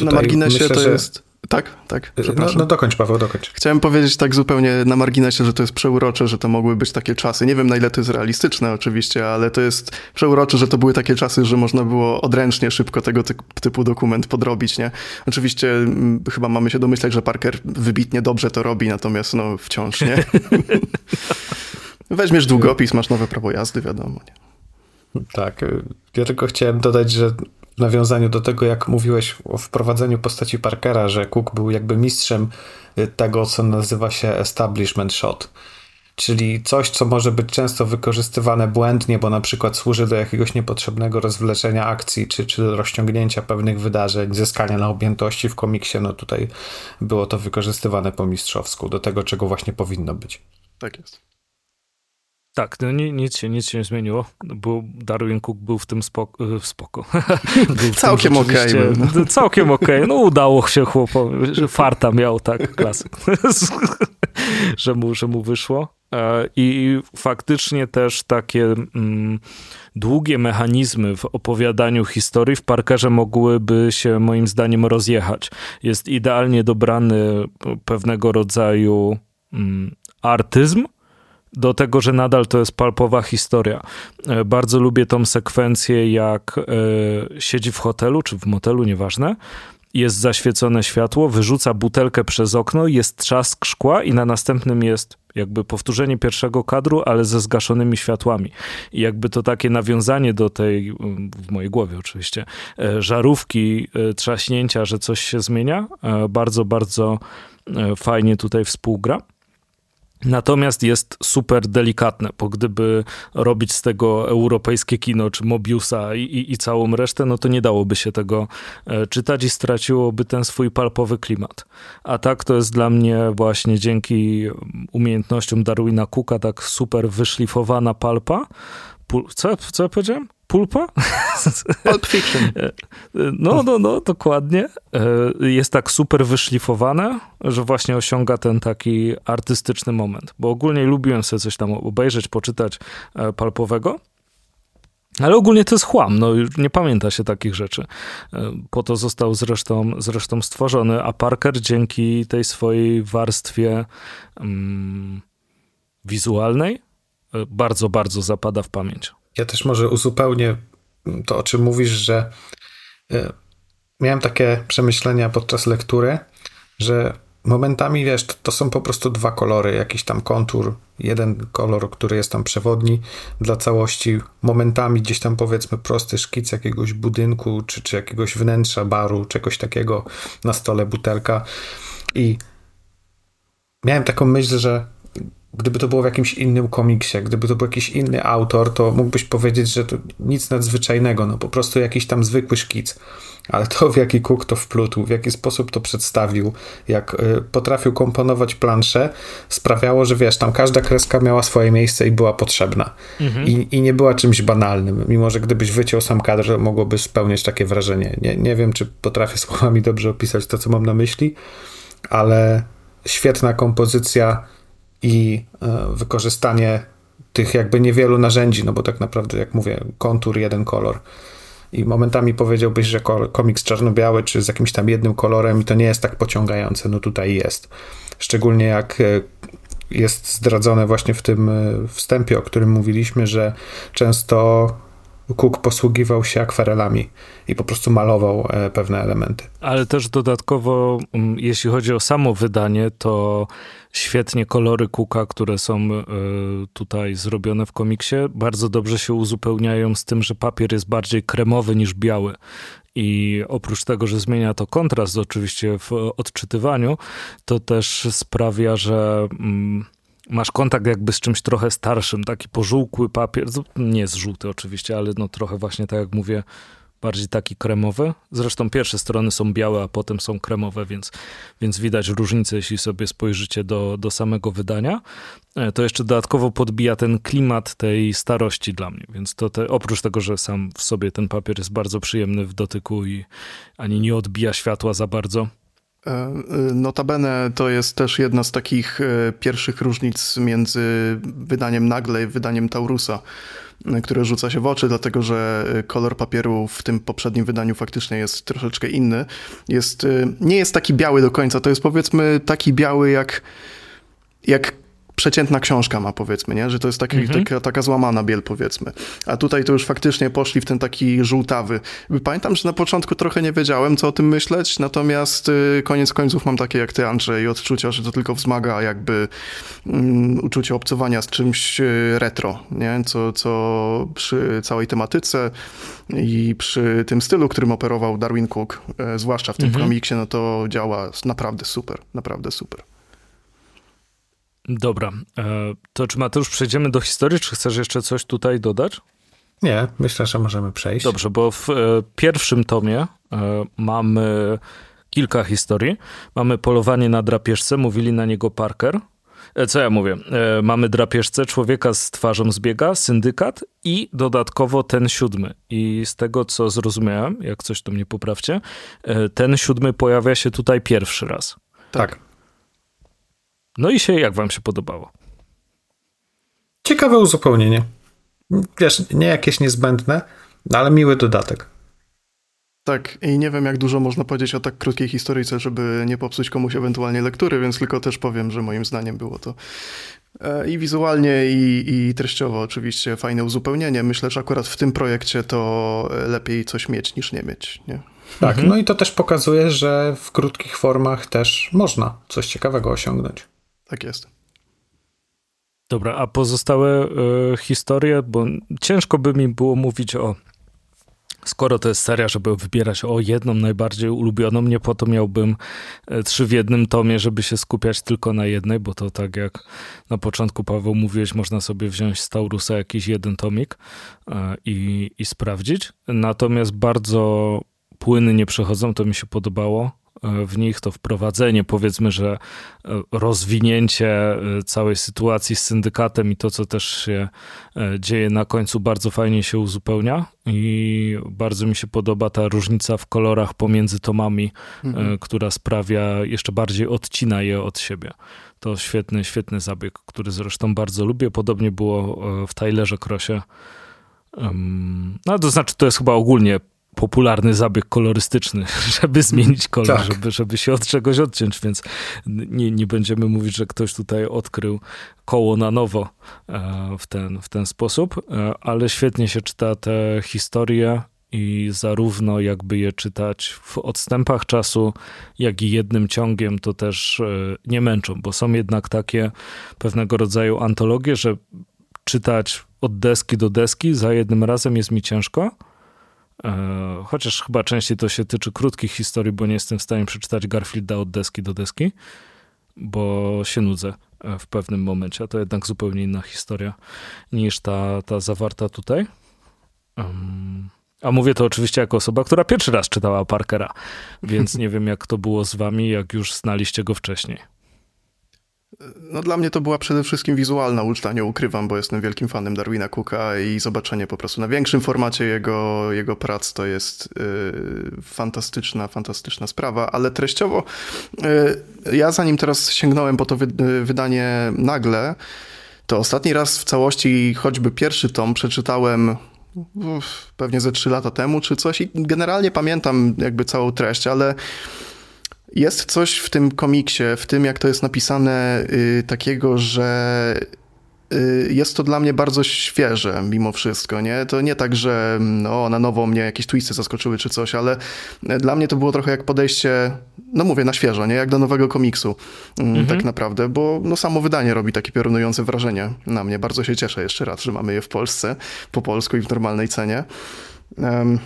Na marginesie myślę, to że... jest... Tak, tak. No, no dokończ, Paweł, dokończ. Chciałem powiedzieć tak zupełnie na marginesie, że to jest przeurocze, że to mogły być takie czasy. Nie wiem, na ile to jest realistyczne oczywiście, ale to jest przeurocze, że to były takie czasy, że można było odręcznie szybko tego typu dokument podrobić, nie? Oczywiście m, chyba mamy się domyślać, że Parker wybitnie dobrze to robi, natomiast no wciąż, nie? Weźmiesz długopis, masz nowe prawo jazdy, wiadomo, nie? Tak, ja tylko chciałem dodać, że w nawiązaniu do tego, jak mówiłeś o wprowadzeniu postaci Parkera, że Cook był jakby mistrzem tego, co nazywa się establishment shot, czyli coś, co może być często wykorzystywane błędnie, bo na przykład służy do jakiegoś niepotrzebnego rozwleczenia akcji, czy, czy do rozciągnięcia pewnych wydarzeń, zyskania na objętości w komiksie. No tutaj było to wykorzystywane po mistrzowsku, do tego, czego właśnie powinno być. Tak jest. Tak, no nic się, nic się nie zmieniło, bo Darwyn Cooke był w tym spoko. spoko. Był w całkiem okej. Okay, całkiem okej. Okay. No udało się chłopowi, że farta miał, tak, klasyk. że, mu, że mu wyszło. I faktycznie też takie mm, długie mechanizmy w opowiadaniu historii w Parkerze mogłyby się moim zdaniem rozjechać. Jest idealnie dobrany pewnego rodzaju mm, artyzm, do tego, że nadal to jest palpowa historia. Bardzo lubię tą sekwencję, jak y, siedzi w hotelu, czy w motelu, nieważne, jest zaświecone światło, wyrzuca butelkę przez okno, jest trzask szkła i na następnym jest jakby powtórzenie pierwszego kadru, ale ze zgaszonymi światłami. I jakby to takie nawiązanie do tej, w mojej głowie oczywiście, żarówki, trzaśnięcia, że coś się zmienia, bardzo, bardzo fajnie tutaj współgra. Natomiast jest super delikatne, bo gdyby robić z tego europejskie kino, czy Mobiusa i, i, i całą resztę, no to nie dałoby się tego czytać i straciłoby ten swój palpowy klimat. A tak to jest dla mnie właśnie dzięki umiejętnościom Darwyna Cooka tak super wyszlifowana palpa. Pul- co, co ja powiedziałem? Pulpa? Pulp Fiction. No, no, no, dokładnie. Jest tak super wyszlifowane, że właśnie osiąga ten taki artystyczny moment. Bo ogólnie lubiłem sobie coś tam obejrzeć, poczytać palpowego, Ale ogólnie to jest chłam, no już nie pamięta się takich rzeczy. Po to został zresztą, zresztą stworzony, a Parker dzięki tej swojej warstwie mm, wizualnej bardzo, bardzo zapada w pamięć. Ja też może uzupełnię to, o czym mówisz, że miałem takie przemyślenia podczas lektury, że momentami, wiesz, to, to są po prostu dwa kolory, jakiś tam kontur, jeden kolor, który jest tam przewodni dla całości, momentami gdzieś tam powiedzmy prosty szkic jakiegoś budynku, czy, czy jakiegoś wnętrza baru, czegoś takiego, na stole butelka. I miałem taką myśl, że gdyby to było w jakimś innym komiksie, gdyby to był jakiś inny autor, to mógłbyś powiedzieć, że to nic nadzwyczajnego, no po prostu jakiś tam zwykły szkic. Ale to, w jaki Cook to wplótł, w jaki sposób to przedstawił, jak y, potrafił komponować planszę, sprawiało, że wiesz, tam każda kreska miała swoje miejsce i była potrzebna. Mhm. I, I nie była czymś banalnym, mimo że gdybyś wyciął sam kadr, to mogłoby spełniać takie wrażenie. Nie, nie wiem, czy potrafię słowami dobrze opisać to, co mam na myśli, ale świetna kompozycja i y, wykorzystanie tych jakby niewielu narzędzi, no bo tak naprawdę, jak mówię, kontur, jeden kolor. I momentami powiedziałbyś, że komiks czarno-biały, czy z jakimś tam jednym kolorem, i to nie jest tak pociągające, no tutaj jest. Szczególnie jak jest zdradzone właśnie w tym wstępie, o którym mówiliśmy, że często Cook posługiwał się akwarelami i po prostu malował pewne elementy. Ale też dodatkowo, jeśli chodzi o samo wydanie, to świetnie kolory Cooka, które są tutaj zrobione w komiksie, bardzo dobrze się uzupełniają z tym, że papier jest bardziej kremowy niż biały. I oprócz tego, że zmienia to kontrast oczywiście w odczytywaniu, to też sprawia, że masz kontakt jakby z czymś trochę starszym, taki pożółkły papier, nie jest żółty oczywiście, ale no trochę właśnie tak jak mówię, bardziej taki kremowy. Zresztą pierwsze strony są białe, a potem są kremowe, więc, więc widać różnicę, jeśli sobie spojrzycie do, do samego wydania. To jeszcze dodatkowo podbija ten klimat tej starości dla mnie, więc to te, oprócz tego, że sam w sobie ten papier jest bardzo przyjemny w dotyku i ani nie odbija światła za bardzo. Notabene to jest też jedna z takich pierwszych różnic między wydaniem Nagle i wydaniem Taurusa, które rzuca się w oczy, dlatego że kolor papieru w tym poprzednim wydaniu faktycznie jest troszeczkę inny. Jest, nie jest taki biały do końca, to jest powiedzmy taki biały jak, jak przeciętna książka ma, powiedzmy, nie? Że to jest taki, mhm. taka, taka złamana biel, powiedzmy. A tutaj to już faktycznie poszli w ten taki żółtawy. Pamiętam, że na początku trochę nie wiedziałem, co o tym myśleć, natomiast y, koniec końców mam takie jak ty, Andrzej, odczucia, że to tylko wzmaga jakby y, uczucie obcowania z czymś y, retro, nie? Co, co przy całej tematyce i przy tym stylu, którym operował Darwyn Cooke, y, zwłaszcza w tym mhm. komiksie, no to działa naprawdę super, naprawdę super. Dobra, to czy Mateusz przejdziemy do historii, czy chcesz jeszcze coś tutaj dodać? Nie, myślę, że możemy przejść. Dobrze, bo w pierwszym tomie mamy kilka historii. Mamy polowanie na drapieżce, mówili na niego Parker. Co ja mówię? Mamy drapieżcę, człowieka z twarzą zbiega, syndykat i dodatkowo ten siódmy. I z tego, co zrozumiałem, jak coś to mnie poprawcie, ten siódmy pojawia się tutaj pierwszy raz. Tak. No i się, jak wam się podobało? Ciekawe uzupełnienie. Wiesz, nie jakieś niezbędne, ale miły dodatek. Tak, i nie wiem, jak dużo można powiedzieć o tak krótkiej historyjce, żeby nie popsuć komuś ewentualnie lektury, więc tylko też powiem, że moim zdaniem było to i wizualnie, i, i treściowo oczywiście fajne uzupełnienie. Myślę, że akurat w tym projekcie to lepiej coś mieć niż nie mieć, nie? Tak, mhm. No i to też pokazuje, że w krótkich formach też można coś ciekawego osiągnąć. Tak jest. Dobra, a pozostałe y, historie, bo ciężko by mi było mówić o, skoro to jest seria, żeby wybierać o jedną najbardziej ulubioną, nie po to miałbym trzy w jednym tomie, żeby się skupiać tylko na jednej, bo to tak jak na początku, Paweł, mówiłeś, można sobie wziąć z Taurusa jakiś jeden tomik y, i, i sprawdzić. Natomiast bardzo płyny nie przechodzą, to mi się podobało w nich, to wprowadzenie, powiedzmy, że rozwinięcie całej sytuacji z syndykatem i to, co też się dzieje na końcu, bardzo fajnie się uzupełnia i bardzo mi się podoba ta różnica w kolorach pomiędzy tomami, mhm. która sprawia, jeszcze bardziej odcina je od siebie. To świetny, świetny zabieg, który zresztą bardzo lubię. Podobnie było w Tylerze Crossie, Um, no to znaczy, to jest chyba ogólnie popularny zabieg kolorystyczny, żeby zmienić kolor, tak. żeby, żeby się od czegoś odciąć, więc nie, nie będziemy mówić, że ktoś tutaj odkrył koło na nowo w ten, w ten sposób, ale świetnie się czyta te historie i zarówno jakby je czytać w odstępach czasu, jak i jednym ciągiem, to też nie męczą, bo są jednak takie pewnego rodzaju antologie, że czytać od deski do deski za jednym razem jest mi ciężko, chociaż chyba częściej to się tyczy krótkich historii, bo nie jestem w stanie przeczytać Garfielda od deski do deski, bo się nudzę w pewnym momencie. A to jednak zupełnie inna historia niż ta, ta zawarta tutaj. A mówię to oczywiście jako osoba, która pierwszy raz czytała Parkera, więc nie wiem, jak to było z wami, jak już znaliście go wcześniej. No dla mnie to była przede wszystkim wizualna uczta, nie ukrywam, bo jestem wielkim fanem Darwyna Cooka i zobaczenie po prostu na większym formacie jego, jego prac to jest yy, fantastyczna, fantastyczna sprawa, ale treściowo yy, ja zanim teraz sięgnąłem po to wy- wydanie Nagle, to ostatni raz w całości choćby pierwszy tom przeczytałem uf, pewnie ze trzy lata temu czy coś i generalnie pamiętam jakby całą treść, ale jest coś w tym komiksie, w tym jak to jest napisane, y, takiego, że y, jest to dla mnie bardzo świeże mimo wszystko, nie? To nie tak, że no, na nowo mnie jakieś twisty zaskoczyły czy coś, ale dla mnie to było trochę jak podejście, no mówię na świeżo, nie? Jak do nowego komiksu y, mhm. tak naprawdę, bo no, samo wydanie robi takie piorunujące wrażenie na mnie. Bardzo się cieszę jeszcze raz, że mamy je w Polsce, po polsku i w normalnej cenie. Um,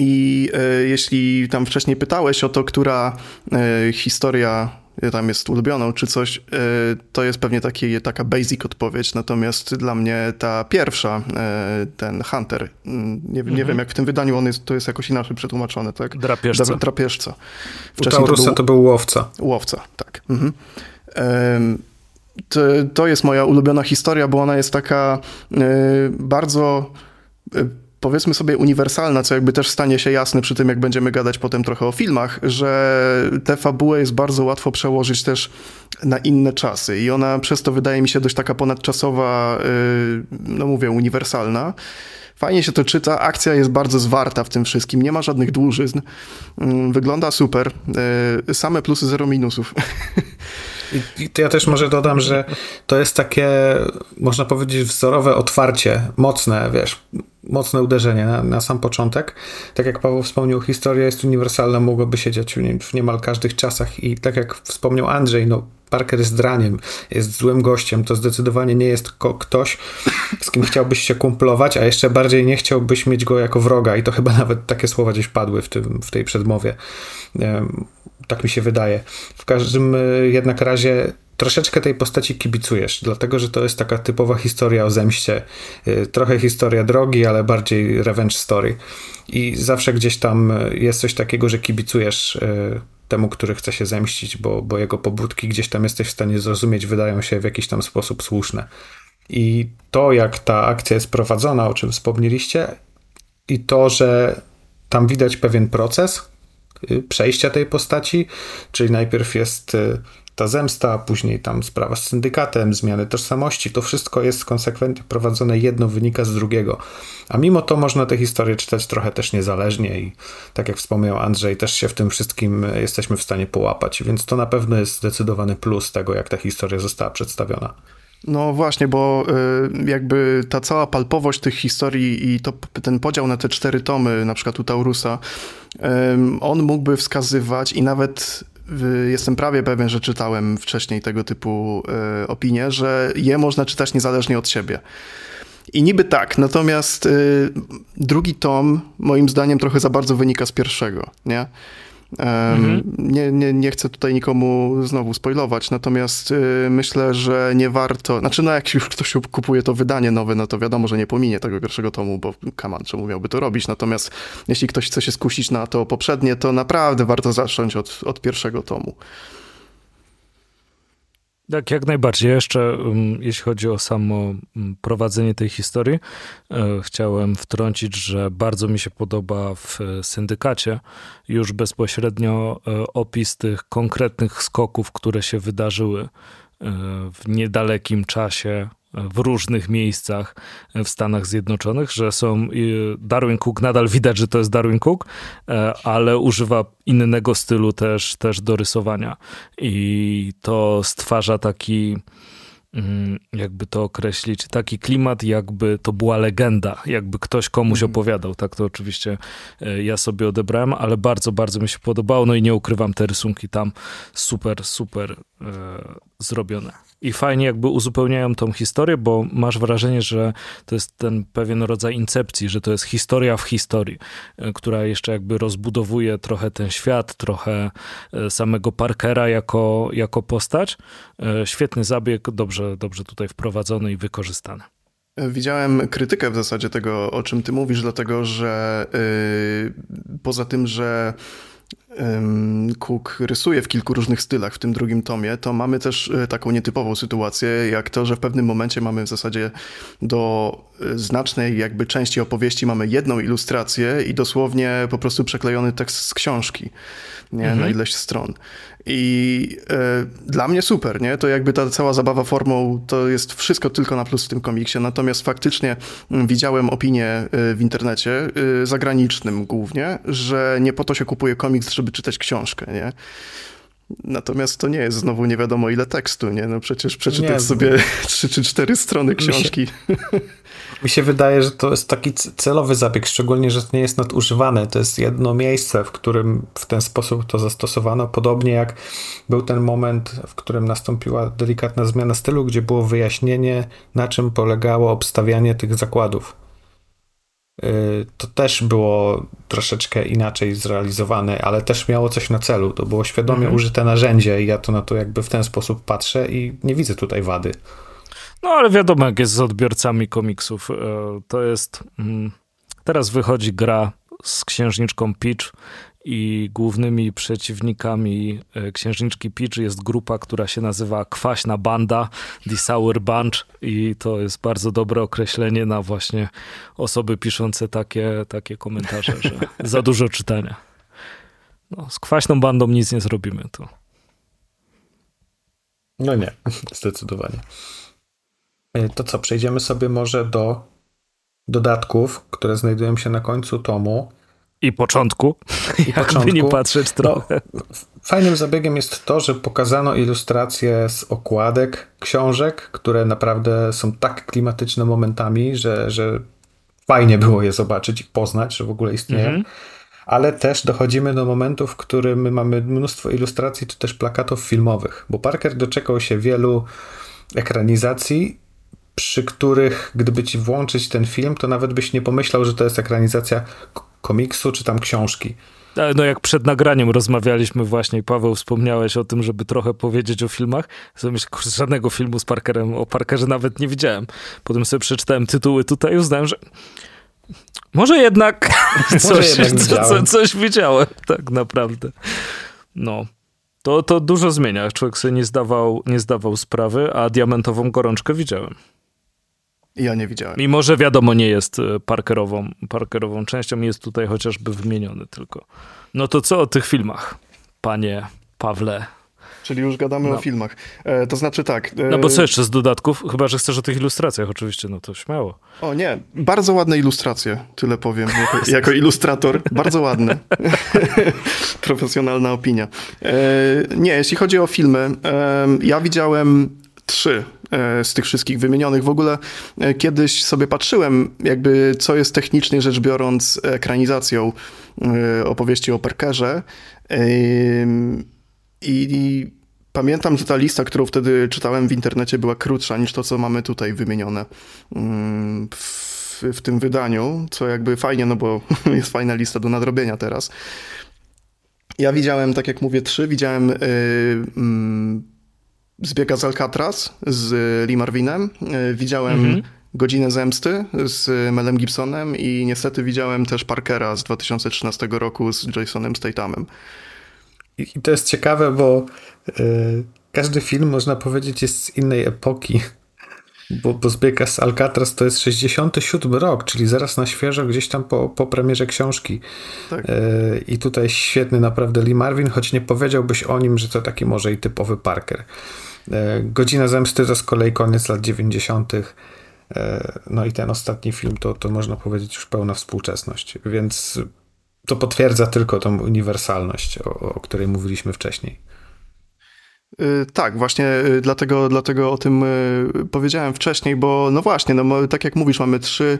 I y, jeśli tam wcześniej pytałeś o to, która y, historia tam jest ulubioną czy coś, y, to jest pewnie taki, taka basic odpowiedź. Natomiast dla mnie ta pierwsza, y, ten Hunter, y, nie, nie mm-hmm. wiem jak w tym wydaniu on jest, to jest jakoś inaczej przetłumaczone, tak? Drapieżca. Da, drapieżca. U Taurusa to, to był łowca. Łowca, tak. Mhm. Y, to, to jest moja ulubiona historia, bo ona jest taka y, bardzo... Y, powiedzmy sobie uniwersalna, co jakby też stanie się jasne przy tym, jak będziemy gadać potem trochę o filmach, że tę fabułę jest bardzo łatwo przełożyć też na inne czasy i ona przez to wydaje mi się dość taka ponadczasowa, no mówię, uniwersalna. Fajnie się to czyta, akcja jest bardzo zwarta w tym wszystkim, nie ma żadnych dłużyzn, wygląda super, same plusy, zero minusów. I to ja też może dodam, że to jest takie, można powiedzieć, wzorowe otwarcie, mocne, wiesz, mocne uderzenie na, na sam początek. Tak jak Paweł wspomniał, historia jest uniwersalna, mogłoby się dziać w niemal każdych czasach i tak jak wspomniał Andrzej, no Parker jest draniem, jest złym gościem, to zdecydowanie nie jest ko- ktoś, z kim chciałbyś się kumplować, a jeszcze bardziej nie chciałbyś mieć go jako wroga i to chyba nawet takie słowa gdzieś padły w, tym, w tej przedmowie. Um, Tak mi się wydaje. W każdym jednak razie troszeczkę tej postaci kibicujesz, dlatego że to jest taka typowa historia o zemście. Trochę historia drogi, ale bardziej revenge story. I zawsze gdzieś tam jest coś takiego, że kibicujesz temu, który chce się zemścić, bo, bo jego pobudki gdzieś tam jesteś w stanie zrozumieć, wydają się w jakiś tam sposób słuszne. I to, jak ta akcja jest prowadzona, o czym wspomnieliście, i to, że tam widać pewien proces przejścia tej postaci, czyli najpierw jest ta zemsta, później tam sprawa z syndykatem, zmiany tożsamości, to wszystko jest konsekwentnie prowadzone, jedno wynika z drugiego. A mimo to można tę historię czytać trochę też niezależnie i tak jak wspomniał Andrzej, też się w tym wszystkim jesteśmy w stanie połapać, więc to na pewno jest zdecydowany plus tego, jak ta historia została przedstawiona. No właśnie, bo jakby ta cała palpowość tych historii i to, ten podział na te cztery tomy, na przykład u Taurusa, on mógłby wskazywać i nawet jestem prawie pewien, że czytałem wcześniej tego typu opinie, że je można czytać niezależnie od siebie. I niby tak, natomiast drugi tom moim zdaniem trochę za bardzo wynika z pierwszego, nie? Um, mm-hmm. nie, nie, nie chcę tutaj nikomu znowu spoilować, natomiast yy, myślę, że nie warto, znaczy no jak już ktoś kupuje to wydanie nowe, no to wiadomo, że nie pominie tego pierwszego tomu, bo come on, czemu miałby to robić, natomiast jeśli ktoś chce się skusić na to poprzednie, to naprawdę warto zacząć od, od pierwszego tomu. Tak, jak najbardziej. Jeszcze um, jeśli chodzi o samo prowadzenie tej historii, e, chciałem wtrącić, że bardzo mi się podoba w syndykacie już bezpośrednio e, opis tych konkretnych skoków, które się wydarzyły e, w niedalekim czasie e, w różnych miejscach w Stanach Zjednoczonych, że są Darwyn Cooke, nadal widać, że to jest Darwyn Cooke, ale używa innego stylu też, też do rysowania. I to stwarza taki, jakby to określić, taki klimat, jakby to była legenda, jakby ktoś komuś opowiadał. Tak to oczywiście ja sobie odebrałem, ale bardzo, bardzo mi się podobało. No i nie ukrywam, te rysunki tam super, super e, zrobione. I fajnie jakby uzupełniają tą historię, bo masz wrażenie, że to jest ten pewien rodzaj incepcji, że to jest historia w historii, która jeszcze jakby rozbudowuje trochę ten świat, trochę samego Parkera jako, jako postać. Świetny zabieg, dobrze, dobrze tutaj wprowadzony i wykorzystany. Widziałem krytykę w zasadzie tego, o czym ty mówisz, dlatego że yy, poza tym, że Cook rysuje w kilku różnych stylach w tym drugim tomie, to mamy też taką nietypową sytuację, jak to, że w pewnym momencie mamy w zasadzie do znacznej jakby części opowieści mamy jedną ilustrację i dosłownie po prostu przeklejony tekst z książki, nie? Mhm. Na ileś stron. I y, dla mnie super, nie? To jakby ta cała zabawa formą, to jest wszystko tylko na plus w tym komiksie. Natomiast faktycznie y, widziałem opinię y, w internecie, y, zagranicznym głównie, że nie po to się kupuje komiks, żeby czytać książkę, nie? Natomiast to nie jest znowu nie wiadomo ile tekstu, nie? No przecież przeczytać sobie trzy czy cztery strony książki. Mi się, mi się wydaje, że to jest taki celowy zabieg, szczególnie, że to nie jest nadużywane. To jest jedno miejsce, w którym w ten sposób to zastosowano. Podobnie jak był ten moment, w którym nastąpiła delikatna zmiana stylu, gdzie było wyjaśnienie, na czym polegało obstawianie tych zakładów. To też było troszeczkę inaczej zrealizowane, ale też miało coś na celu. To było świadomie mhm. użyte narzędzie i ja to na to jakby w ten sposób patrzę i nie widzę tutaj wady. No ale wiadomo, jak jest z odbiorcami komiksów. To jest... Teraz wychodzi gra z księżniczką Peach i głównymi przeciwnikami księżniczki Peach jest grupa, która się nazywa Kwaśna Banda, The Sour Bunch, i to jest bardzo dobre określenie na właśnie osoby piszące takie, takie komentarze, że za dużo czytania. No, z Kwaśną Bandą nic nie zrobimy tu. No nie, zdecydowanie. To co, przejdziemy sobie może do dodatków, które znajdują się na końcu tomu. I początku. I początku. Nie patrzeć trochę. No, fajnym zabiegiem jest to, że pokazano ilustracje z okładek książek, które naprawdę są tak klimatyczne momentami, że, że fajnie było je zobaczyć i poznać, że w ogóle istnieją. Mhm. Ale też dochodzimy do momentu, w którym my mamy mnóstwo ilustracji czy też plakatów filmowych, bo Parker doczekał się wielu ekranizacji, przy których gdyby ci włączyć ten film, to nawet byś nie pomyślał, że to jest ekranizacja komiksu czy tam książki. No jak przed nagraniem rozmawialiśmy właśnie, Paweł, wspomniałeś o tym, żeby trochę powiedzieć o filmach. Zamiast żadnego filmu z Parkerem, o Parkerze nawet nie widziałem. Potem sobie przeczytałem tytuły tutaj i uznałem, że może jednak coś, może jednak widziałem. Co, co, coś widziałem. Tak naprawdę. No. To, to dużo zmienia. Człowiek sobie nie zdawał, nie zdawał sprawy, a Diamentową Gorączkę widziałem. Ja nie widziałem. Mimo że wiadomo, nie jest Parkerową, Parkerową częścią, jest tutaj chociażby wymieniony tylko. No to co o tych filmach, panie Pawle? Czyli już gadamy no. o filmach. E, to znaczy tak... E... No bo co jeszcze z dodatków? Chyba że chcesz o tych ilustracjach oczywiście, no to śmiało. O nie, bardzo ładne ilustracje, tyle powiem. Jako, jako ilustrator, bardzo ładne. Profesjonalna opinia. E, nie, jeśli chodzi o filmy, e, ja widziałem trzy z tych wszystkich wymienionych. W ogóle kiedyś sobie patrzyłem, jakby co jest technicznie rzecz biorąc ekranizacją opowieści o Parkerze. I pamiętam, że ta lista, którą wtedy czytałem w internecie, była krótsza niż to, co mamy tutaj wymienione w, w tym wydaniu, co jakby fajnie, no bo jest fajna lista do nadrobienia teraz. Ja widziałem, tak jak mówię, trzy. Widziałem... Yy, Zbiega z Alcatraz z Lee Marvinem. Widziałem mm-hmm. Godzinę Zemsty z Melem Gibsonem i niestety widziałem też Parkera z dwa tysiące trzynastego roku z Jasonem Stathamem. I to jest ciekawe, bo y, każdy film, można powiedzieć, jest z innej epoki. Bo, bo Zbiega z Alcatraz to jest sześćdziesiąty siódmy rok, czyli zaraz na świeżo gdzieś tam po, po premierze książki. Tak. Yy, I tutaj świetny naprawdę Lee Marvin, choć nie powiedziałbyś o nim, że to taki może i typowy Parker. Godzina Zemsty to z kolei koniec lat dziewięćdziesiątych. No i ten ostatni film to, to można powiedzieć już pełna współczesność, więc to potwierdza tylko tą uniwersalność, o, o której mówiliśmy wcześniej. Tak, właśnie dlatego, dlatego o tym powiedziałem wcześniej, bo no właśnie, no, tak jak mówisz, mamy trzy,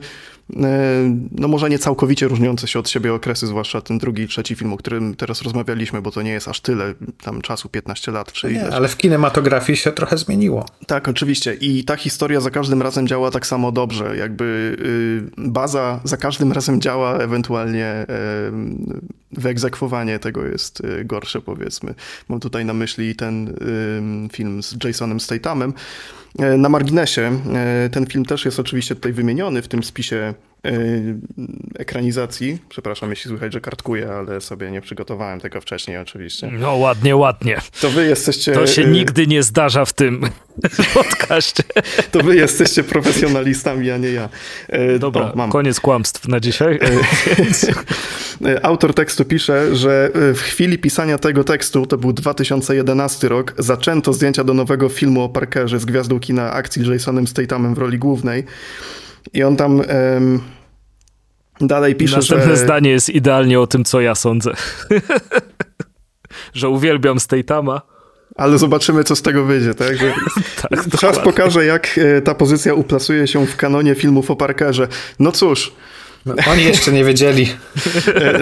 no może nie całkowicie różniące się od siebie okresy, zwłaszcza ten drugi i trzeci film, o którym teraz rozmawialiśmy, bo to nie jest aż tyle tam czasu, piętnaście lat. Czy nie, ale w kinematografii się trochę zmieniło. Tak, oczywiście i ta historia za każdym razem działa tak samo dobrze, jakby baza za każdym razem działa, ewentualnie wyegzekwowanie tego jest gorsze, powiedzmy. Mam tutaj na myśli ten film z Jasonem Stathamem. Na marginesie, ten film też jest oczywiście tutaj wymieniony w tym spisie ekranizacji. Przepraszam, jeśli słychać, że kartkuję, ale sobie nie przygotowałem tego wcześniej oczywiście. No ładnie, ładnie. To wy jesteście... To się nigdy nie zdarza w tym podcaście. To wy jesteście profesjonalistami, a nie ja. Dobra, o, mam. Koniec kłamstw na dzisiaj. Autor tekstu pisze, że w chwili pisania tego tekstu, to był dwa tysiące jedenasty rok, zaczęto zdjęcia do nowego filmu o Parkerze z gwiazdą kina akcji Jasonem Stathamem w roli głównej. I on tam um, dalej pisze, Następne że... zdanie jest idealnie o tym, co ja sądzę. Że uwielbiam Stathama. Ale zobaczymy, co z tego wyjdzie, tak? Że... tak czas dokładnie. Pokaże, jak ta pozycja uplasuje się w kanonie filmów o Parkerze. No cóż... No, oni jeszcze nie wiedzieli.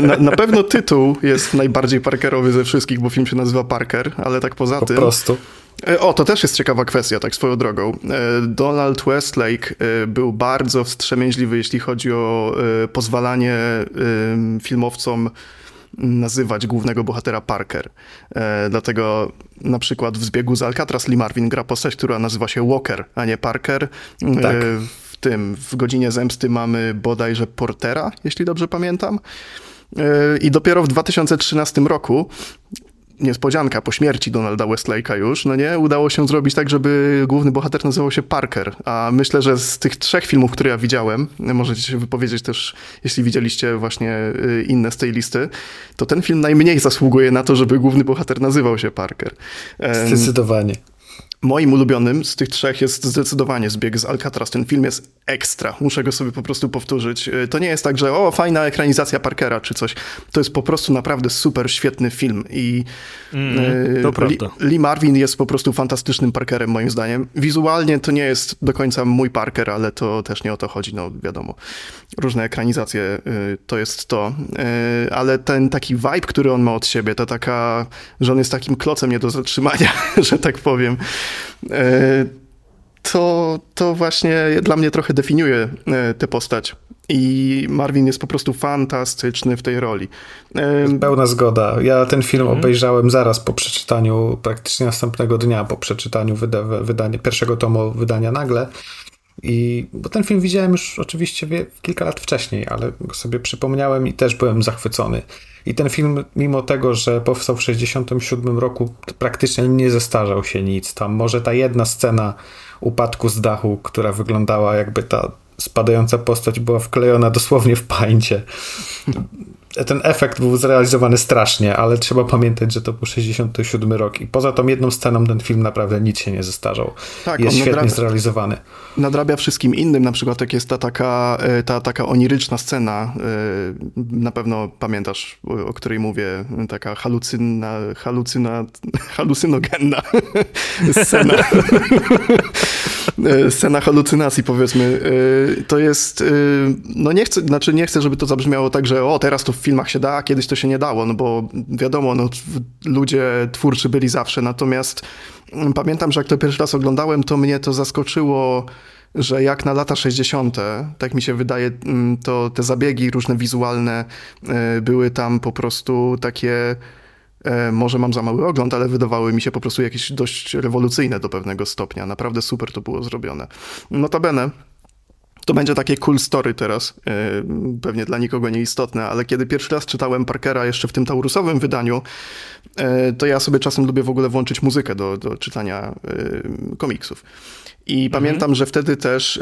Na, na pewno tytuł jest najbardziej parkerowy ze wszystkich, bo film się nazywa Parker, ale tak poza po tym... Po prostu... O, to też jest ciekawa kwestia, tak swoją drogą. Donald Westlake był bardzo wstrzemięźliwy, jeśli chodzi o pozwalanie filmowcom nazywać głównego bohatera Parker. Dlatego na przykład w Zbiegu z Alcatraz Lee Marvin gra postać, która nazywa się Walker, a nie Parker. Tak. W tym, w Godzinie Zemsty mamy bodajże Portera, jeśli dobrze pamiętam. I dopiero w dwa tysiące trzynastym roku... Niespodzianka, po śmierci Donalda Westlake'a już, no nie, udało się zrobić tak, żeby główny bohater nazywał się Parker. A myślę, że z tych trzech filmów, które ja widziałem, możecie się wypowiedzieć też, jeśli widzieliście właśnie inne z tej listy, to ten film najmniej zasługuje na to, żeby główny bohater nazywał się Parker. Zdecydowanie. Moim ulubionym z tych trzech jest zdecydowanie Zbieg z Alcatraz. Ten film jest ekstra. Muszę go sobie po prostu powtórzyć. To nie jest tak, że o, fajna ekranizacja Parkera czy coś. To jest po prostu naprawdę super, świetny film. I mm, y, to prawda. Lee, Lee Marvin jest po prostu fantastycznym Parkerem, moim zdaniem. Wizualnie to nie jest do końca mój Parker, ale to też nie o to chodzi. No wiadomo, różne ekranizacje y, to jest to. Y, ale ten taki vibe, który on ma od siebie, to taka, że on jest takim klocem nie do zatrzymania, że tak powiem. To, to właśnie dla mnie trochę definiuje tę postać. I Marvin jest po prostu fantastyczny w tej roli. Pełna zgoda. Ja ten film mhm. obejrzałem zaraz po przeczytaniu, praktycznie następnego dnia po przeczytaniu wyda, wydania, pierwszego tomu wydania Nagle. I, bo ten film widziałem już oczywiście wie, kilka lat wcześniej, ale go sobie przypomniałem i też byłem zachwycony. I ten film, mimo tego, że powstał w tysiąc dziewięćset sześćdziesiątym siódmym roku, praktycznie nie zestarzał się nic. Tam może ta jedna scena upadku z dachu, która wyglądała jakby ta spadająca postać była wklejona dosłownie w paincie. Ten efekt był zrealizowany strasznie, ale trzeba pamiętać, że to był tysiąc dziewięćset sześćdziesiąty siódmy rok i poza tą jedną sceną ten film naprawdę nic się nie zestarzał. Tak, jest świetnie nadrabia, zrealizowany. Nadrabia wszystkim innym, na przykład jak jest ta taka, ta taka oniryczna scena, na pewno pamiętasz, o której mówię, taka halucyna, halucyna, halucynogenna scena. Scena halucynacji, powiedzmy. To jest, no nie chcę, znaczy nie chcę, żeby to zabrzmiało tak, że o, teraz to w filmach się da, a kiedyś to się nie dało, no bo wiadomo, no, ludzie twórczy byli zawsze, natomiast pamiętam, że jak to pierwszy raz oglądałem, to mnie to zaskoczyło, że jak na lata sześćdziesiąte, tak mi się wydaje, to te zabiegi różne wizualne były tam po prostu takie, może mam za mały ogląd, ale wydawały mi się po prostu jakieś dość rewolucyjne do pewnego stopnia. Naprawdę super to było zrobione. Notabene, to będzie takie cool story teraz, pewnie dla nikogo nieistotne, ale kiedy pierwszy raz czytałem Parkera jeszcze w tym taurusowym wydaniu, to ja sobie czasem lubię w ogóle włączyć muzykę do, do czytania komiksów. I pamiętam, że wtedy też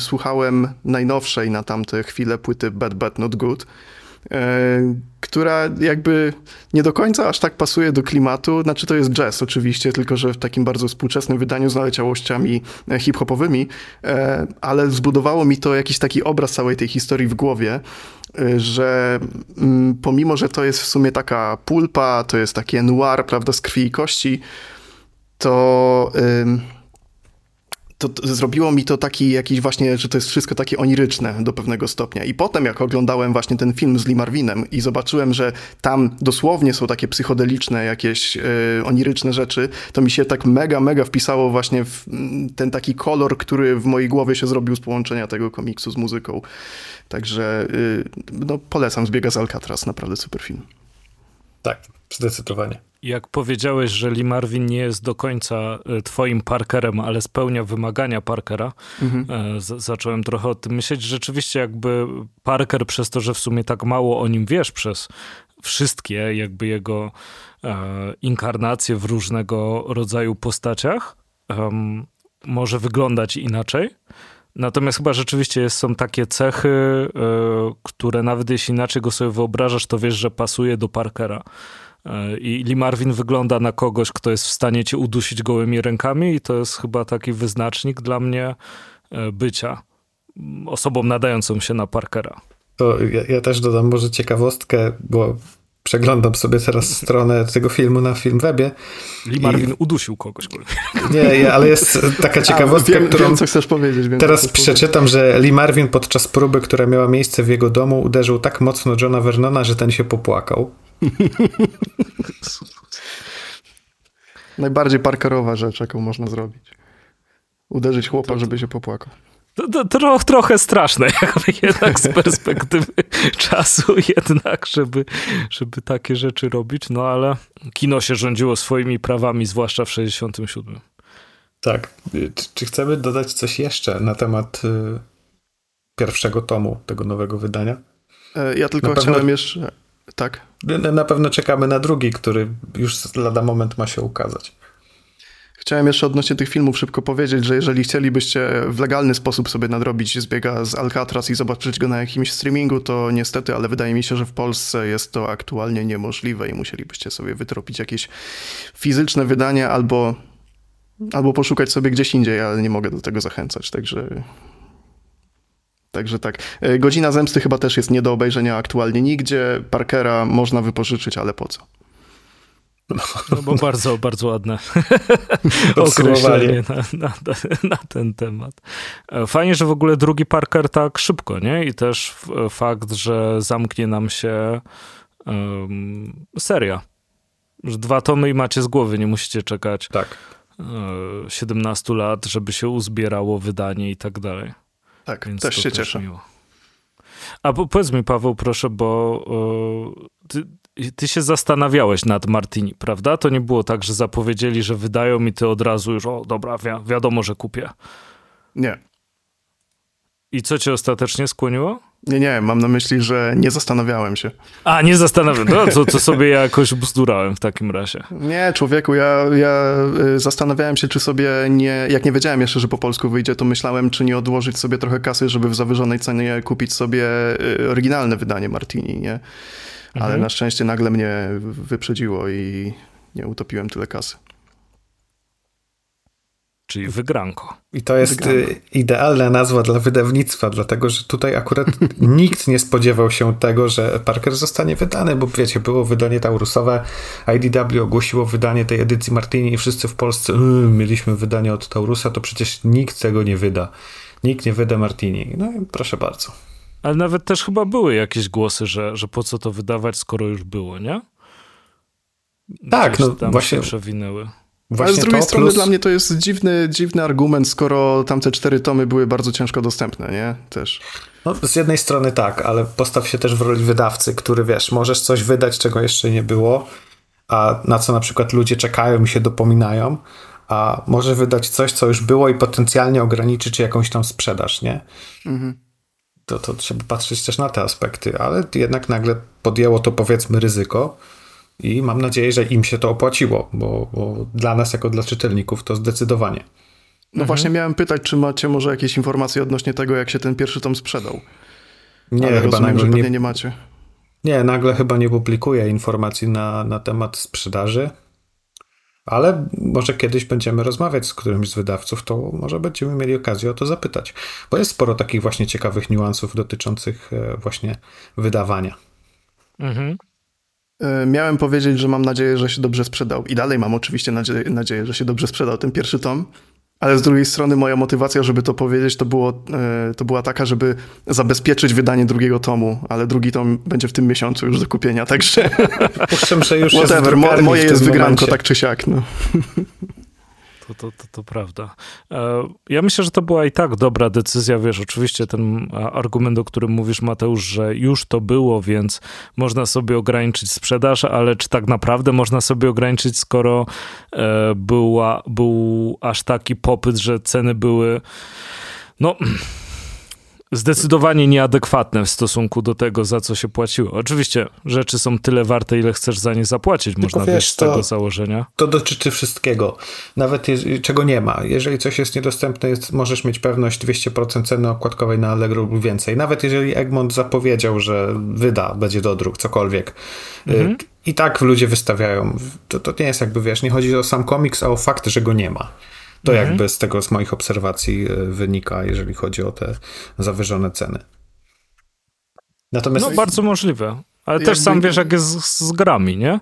słuchałem najnowszej na tamte chwile płyty Bad Bad Not Good, która jakby nie do końca aż tak pasuje do klimatu. Znaczy to jest jazz oczywiście, tylko że w takim bardzo współczesnym wydaniu z naleciałościami hip-hopowymi, ale zbudowało mi to jakiś taki obraz całej tej historii w głowie, że pomimo, że to jest w sumie taka pulpa, to jest takie noir, prawda, z krwi i kości, to... To, to zrobiło mi to taki jakiś właśnie, że to jest wszystko takie oniryczne do pewnego stopnia. I potem jak oglądałem właśnie ten film z Lee Marvinem i zobaczyłem, że tam dosłownie są takie psychodeliczne jakieś yy, oniryczne rzeczy, to mi się tak mega, mega wpisało właśnie w ten taki kolor, który w mojej głowie się zrobił z połączenia tego komiksu z muzyką. Także yy, no, polecam Zbiega z Alcatraz, naprawdę super film. Tak, zdecydowanie. Jak powiedziałeś, że Lee Marvin nie jest do końca twoim Parkerem, ale spełnia wymagania Parkera, mhm. Z- zacząłem trochę o tym myśleć. Rzeczywiście jakby Parker przez to, że w sumie tak mało o nim wiesz przez wszystkie jakby jego e, inkarnacje w różnego rodzaju postaciach, um, może wyglądać inaczej. Natomiast chyba rzeczywiście jest, są takie cechy, y, które nawet jeśli inaczej go sobie wyobrażasz, to wiesz, że pasuje do Parkera. Y, I Lee Marvin wygląda na kogoś, kto jest w stanie cię udusić gołymi rękami i to jest chyba taki wyznacznik dla mnie y, bycia osobą nadającą się na Parkera. To ja, ja też dodam może ciekawostkę, bo przeglądam sobie teraz stronę tego filmu na Filmwebie. Lee Marvin i... udusił kogoś. Nie, nie, ale jest taka ciekawostka, A, wiem, którą wiem, co chcesz powiedzieć, wiem, teraz co chcesz przeczytam, powiedzieć. Że Lee Marvin podczas próby, która miała miejsce w jego domu, uderzył tak mocno Johna Vernona, że ten się popłakał. Najbardziej parkerowa rzecz, jaką można zrobić. Uderzyć chłopa, żeby się popłakał. Troch, trochę straszne, jakby jednak z perspektywy czasu jednak, żeby, żeby takie rzeczy robić, no ale kino się rządziło swoimi prawami, zwłaszcza w sześćdziesiątym siódmym. Tak. Czy, czy chcemy dodać coś jeszcze na temat y, pierwszego tomu tego nowego wydania? Ja tylko na chciałem pewno, jeszcze... Tak. Na pewno czekamy na drugi, który już lada moment ma się ukazać. Chciałem jeszcze odnośnie tych filmów szybko powiedzieć, że jeżeli chcielibyście w legalny sposób sobie nadrobić Zbiega z Alcatraz i zobaczyć go na jakimś streamingu, to niestety, ale wydaje mi się, że w Polsce jest to aktualnie niemożliwe i musielibyście sobie wytropić jakieś fizyczne wydania albo, albo poszukać sobie gdzieś indziej, ale nie mogę do tego zachęcać, także... Także tak. Godzina Zemsty chyba też jest nie do obejrzenia aktualnie nigdzie. Parkera można wypożyczyć, ale po co? No bo bardzo, bardzo ładne określenie na, na, na ten temat. Fajnie, że w ogóle drugi Parker tak szybko, nie? I też fakt, że zamknie nam się um, seria. Że dwa tomy i macie z głowy, nie musicie czekać tak. siedemnaście lat, żeby się uzbierało wydanie i tak dalej. Tak, więc też się też cieszę. Miło. A powiedz mi, Paweł, proszę, bo y, ty, ty się zastanawiałeś nad Martini, prawda? To nie było tak, że zapowiedzieli, że wydają mi ty od razu już, o dobra, wi- wiadomo, że kupię. Nie. I co cię ostatecznie skłoniło? Nie, nie, mam na myśli, że nie zastanawiałem się. A, nie zastanawiałem, no, to, to sobie jakoś bzdurałem w takim razie. Nie, człowieku, ja, ja zastanawiałem się, czy sobie nie, jak nie wiedziałem jeszcze, że po polsku wyjdzie, to myślałem, czy nie odłożyć sobie trochę kasy, żeby w zawyżonej cenie kupić sobie oryginalne wydanie Martini, nie? Ale mhm. na szczęście nagle mnie wyprzedziło i nie utopiłem tyle kasy. Czyli wygranko. I to jest wygranko. Idealna nazwa dla wydawnictwa, dlatego że tutaj akurat nikt nie spodziewał się tego, że Parker zostanie wydany, bo wiecie, było wydanie Taurusowe, I D W ogłosiło wydanie tej edycji Martini i wszyscy w Polsce mmm, mieliśmy wydanie od Taurusa, to przecież nikt tego nie wyda. Nikt nie wyda Martini. No i proszę bardzo. Ale nawet też chyba były jakieś głosy, że, że po co to wydawać, skoro już było, nie? Gdzieś tak, no tam właśnie się przewinęły. Właśnie. Ale z drugiej strony plus... dla mnie to jest dziwny, dziwny argument, skoro tamte cztery tomy były bardzo ciężko dostępne, nie? Też. No, z jednej strony tak, ale postaw się też w roli wydawcy, który wiesz, możesz coś wydać, czego jeszcze nie było, a na co na przykład ludzie czekają i się dopominają, a może wydać coś, co już było i potencjalnie ograniczyć jakąś tam sprzedaż, nie? Mhm. To, to trzeba patrzeć też na te aspekty, ale jednak nagle podjęło to, powiedzmy, ryzyko. I mam nadzieję, że im się to opłaciło, bo, bo dla nas, jako dla czytelników, to zdecydowanie. No mhm. właśnie miałem pytać, czy macie może jakieś informacje odnośnie tego, jak się ten pierwszy tom sprzedał. Nie, ale chyba rozumiem, że pewnie nie, nie macie. Nie, Nagle chyba nie publikuje informacji na, na temat sprzedaży, ale może kiedyś będziemy rozmawiać z którymś z wydawców, to może będziemy mieli okazję o to zapytać, bo jest sporo takich właśnie ciekawych niuansów dotyczących właśnie wydawania. Mhm. Miałem powiedzieć, że mam nadzieję, że się dobrze sprzedał i dalej mam oczywiście nadzieję, nadzieję, że się dobrze sprzedał ten pierwszy tom, ale z drugiej strony moja motywacja, żeby to powiedzieć, to, było, to była taka, żeby zabezpieczyć wydanie drugiego tomu, ale drugi tom będzie w tym miesiącu już do kupienia, także puszczam, że już whatever, jest moje jest wygranko momencie. Tak czy siak. No. To, to, to, to prawda. Ja myślę, że to była i tak dobra decyzja, wiesz, oczywiście ten argument, o którym mówisz, Mateusz, że już to było, więc można sobie ograniczyć sprzedaż, ale czy tak naprawdę można sobie ograniczyć, skoro była, był aż taki popyt, że ceny były no zdecydowanie nieadekwatne w stosunku do tego, za co się płaciło. Oczywiście rzeczy są tyle warte, ile chcesz za nie zapłacić, tylko można wyjść z tego założenia. To dotyczy wszystkiego, nawet je, czego nie ma. Jeżeli coś jest niedostępne, jest, możesz mieć pewność dwieście procent ceny okładkowej na Allegro lub więcej. Nawet jeżeli Egmont zapowiedział, że wyda, będzie dodruk, cokolwiek, mhm. i tak ludzie wystawiają. To, to nie jest jakby, wiesz, nie chodzi o sam komiks, a o fakt, że go nie ma. To mhm. jakby z tego, z moich obserwacji wynika, jeżeli chodzi o te zawyżone ceny. Natomiast... No bardzo możliwe, ale też jakby... sam wiesz, jak jest z, z grami, nie?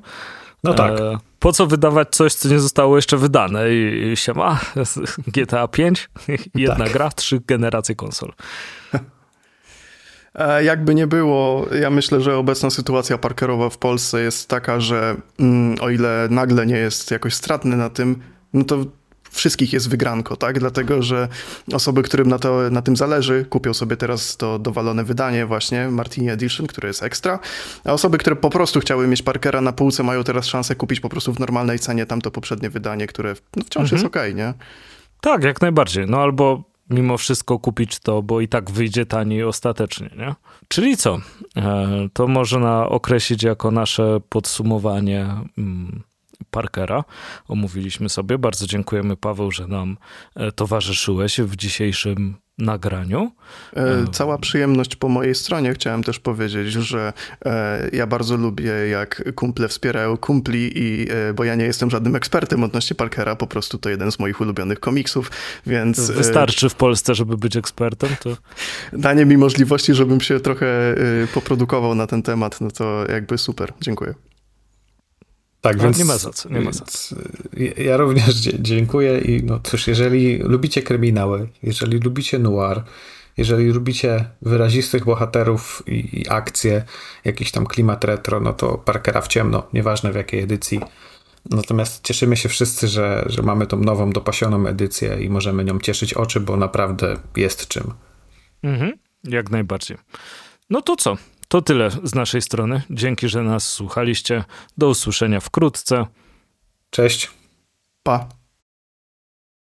No tak. E, po co wydawać coś, co nie zostało jeszcze wydane i, i się ma G T A pięć, jedna tak. gra, trzy generacje konsol. Jakby nie było, ja myślę, że obecna sytuacja parkerowa w Polsce jest taka, że mm, o ile Nagle nie jest jakoś stratny na tym, no to wszystkich jest wygranko, tak? Dlatego, że osoby, którym na, to, na tym zależy, kupią sobie teraz to dowalone wydanie właśnie, Martini Edition, które jest ekstra, a osoby, które po prostu chciały mieć Parkera na półce, mają teraz szansę kupić po prostu w normalnej cenie tamto poprzednie wydanie, które no, wciąż mhm. jest okej, nie? Tak, jak najbardziej. No albo mimo wszystko kupić to, bo i tak wyjdzie taniej ostatecznie, nie? Czyli co? To można określić jako nasze podsumowanie... Parkera. Omówiliśmy sobie. Bardzo dziękujemy, Paweł, że nam towarzyszyłeś w dzisiejszym nagraniu. Cała przyjemność po mojej stronie. Chciałem też powiedzieć, że ja bardzo lubię, jak kumple wspierają kumpli, i, bo ja nie jestem żadnym ekspertem odnośnie Parkera, po prostu to jeden z moich ulubionych komiksów, więc... Wystarczy w Polsce, żeby być ekspertem? To... Danie mi możliwości, żebym się trochę poprodukował na ten temat, no to jakby super. Dziękuję. Tak, no, więc nie ma za co, nie ma za co. Ja również dziękuję i no cóż, jeżeli lubicie kryminały, jeżeli lubicie noir, jeżeli lubicie wyrazistych bohaterów i, i akcje, jakiś tam klimat retro, no to Parkera w ciemno, nieważne w jakiej edycji. Natomiast cieszymy się wszyscy, że, że mamy tą nową, dopasioną edycję i możemy nią cieszyć oczy, bo naprawdę jest czym. Mhm, jak najbardziej. No to co? To tyle z naszej strony. Dzięki, że nas słuchaliście. Do usłyszenia wkrótce. Cześć. Pa.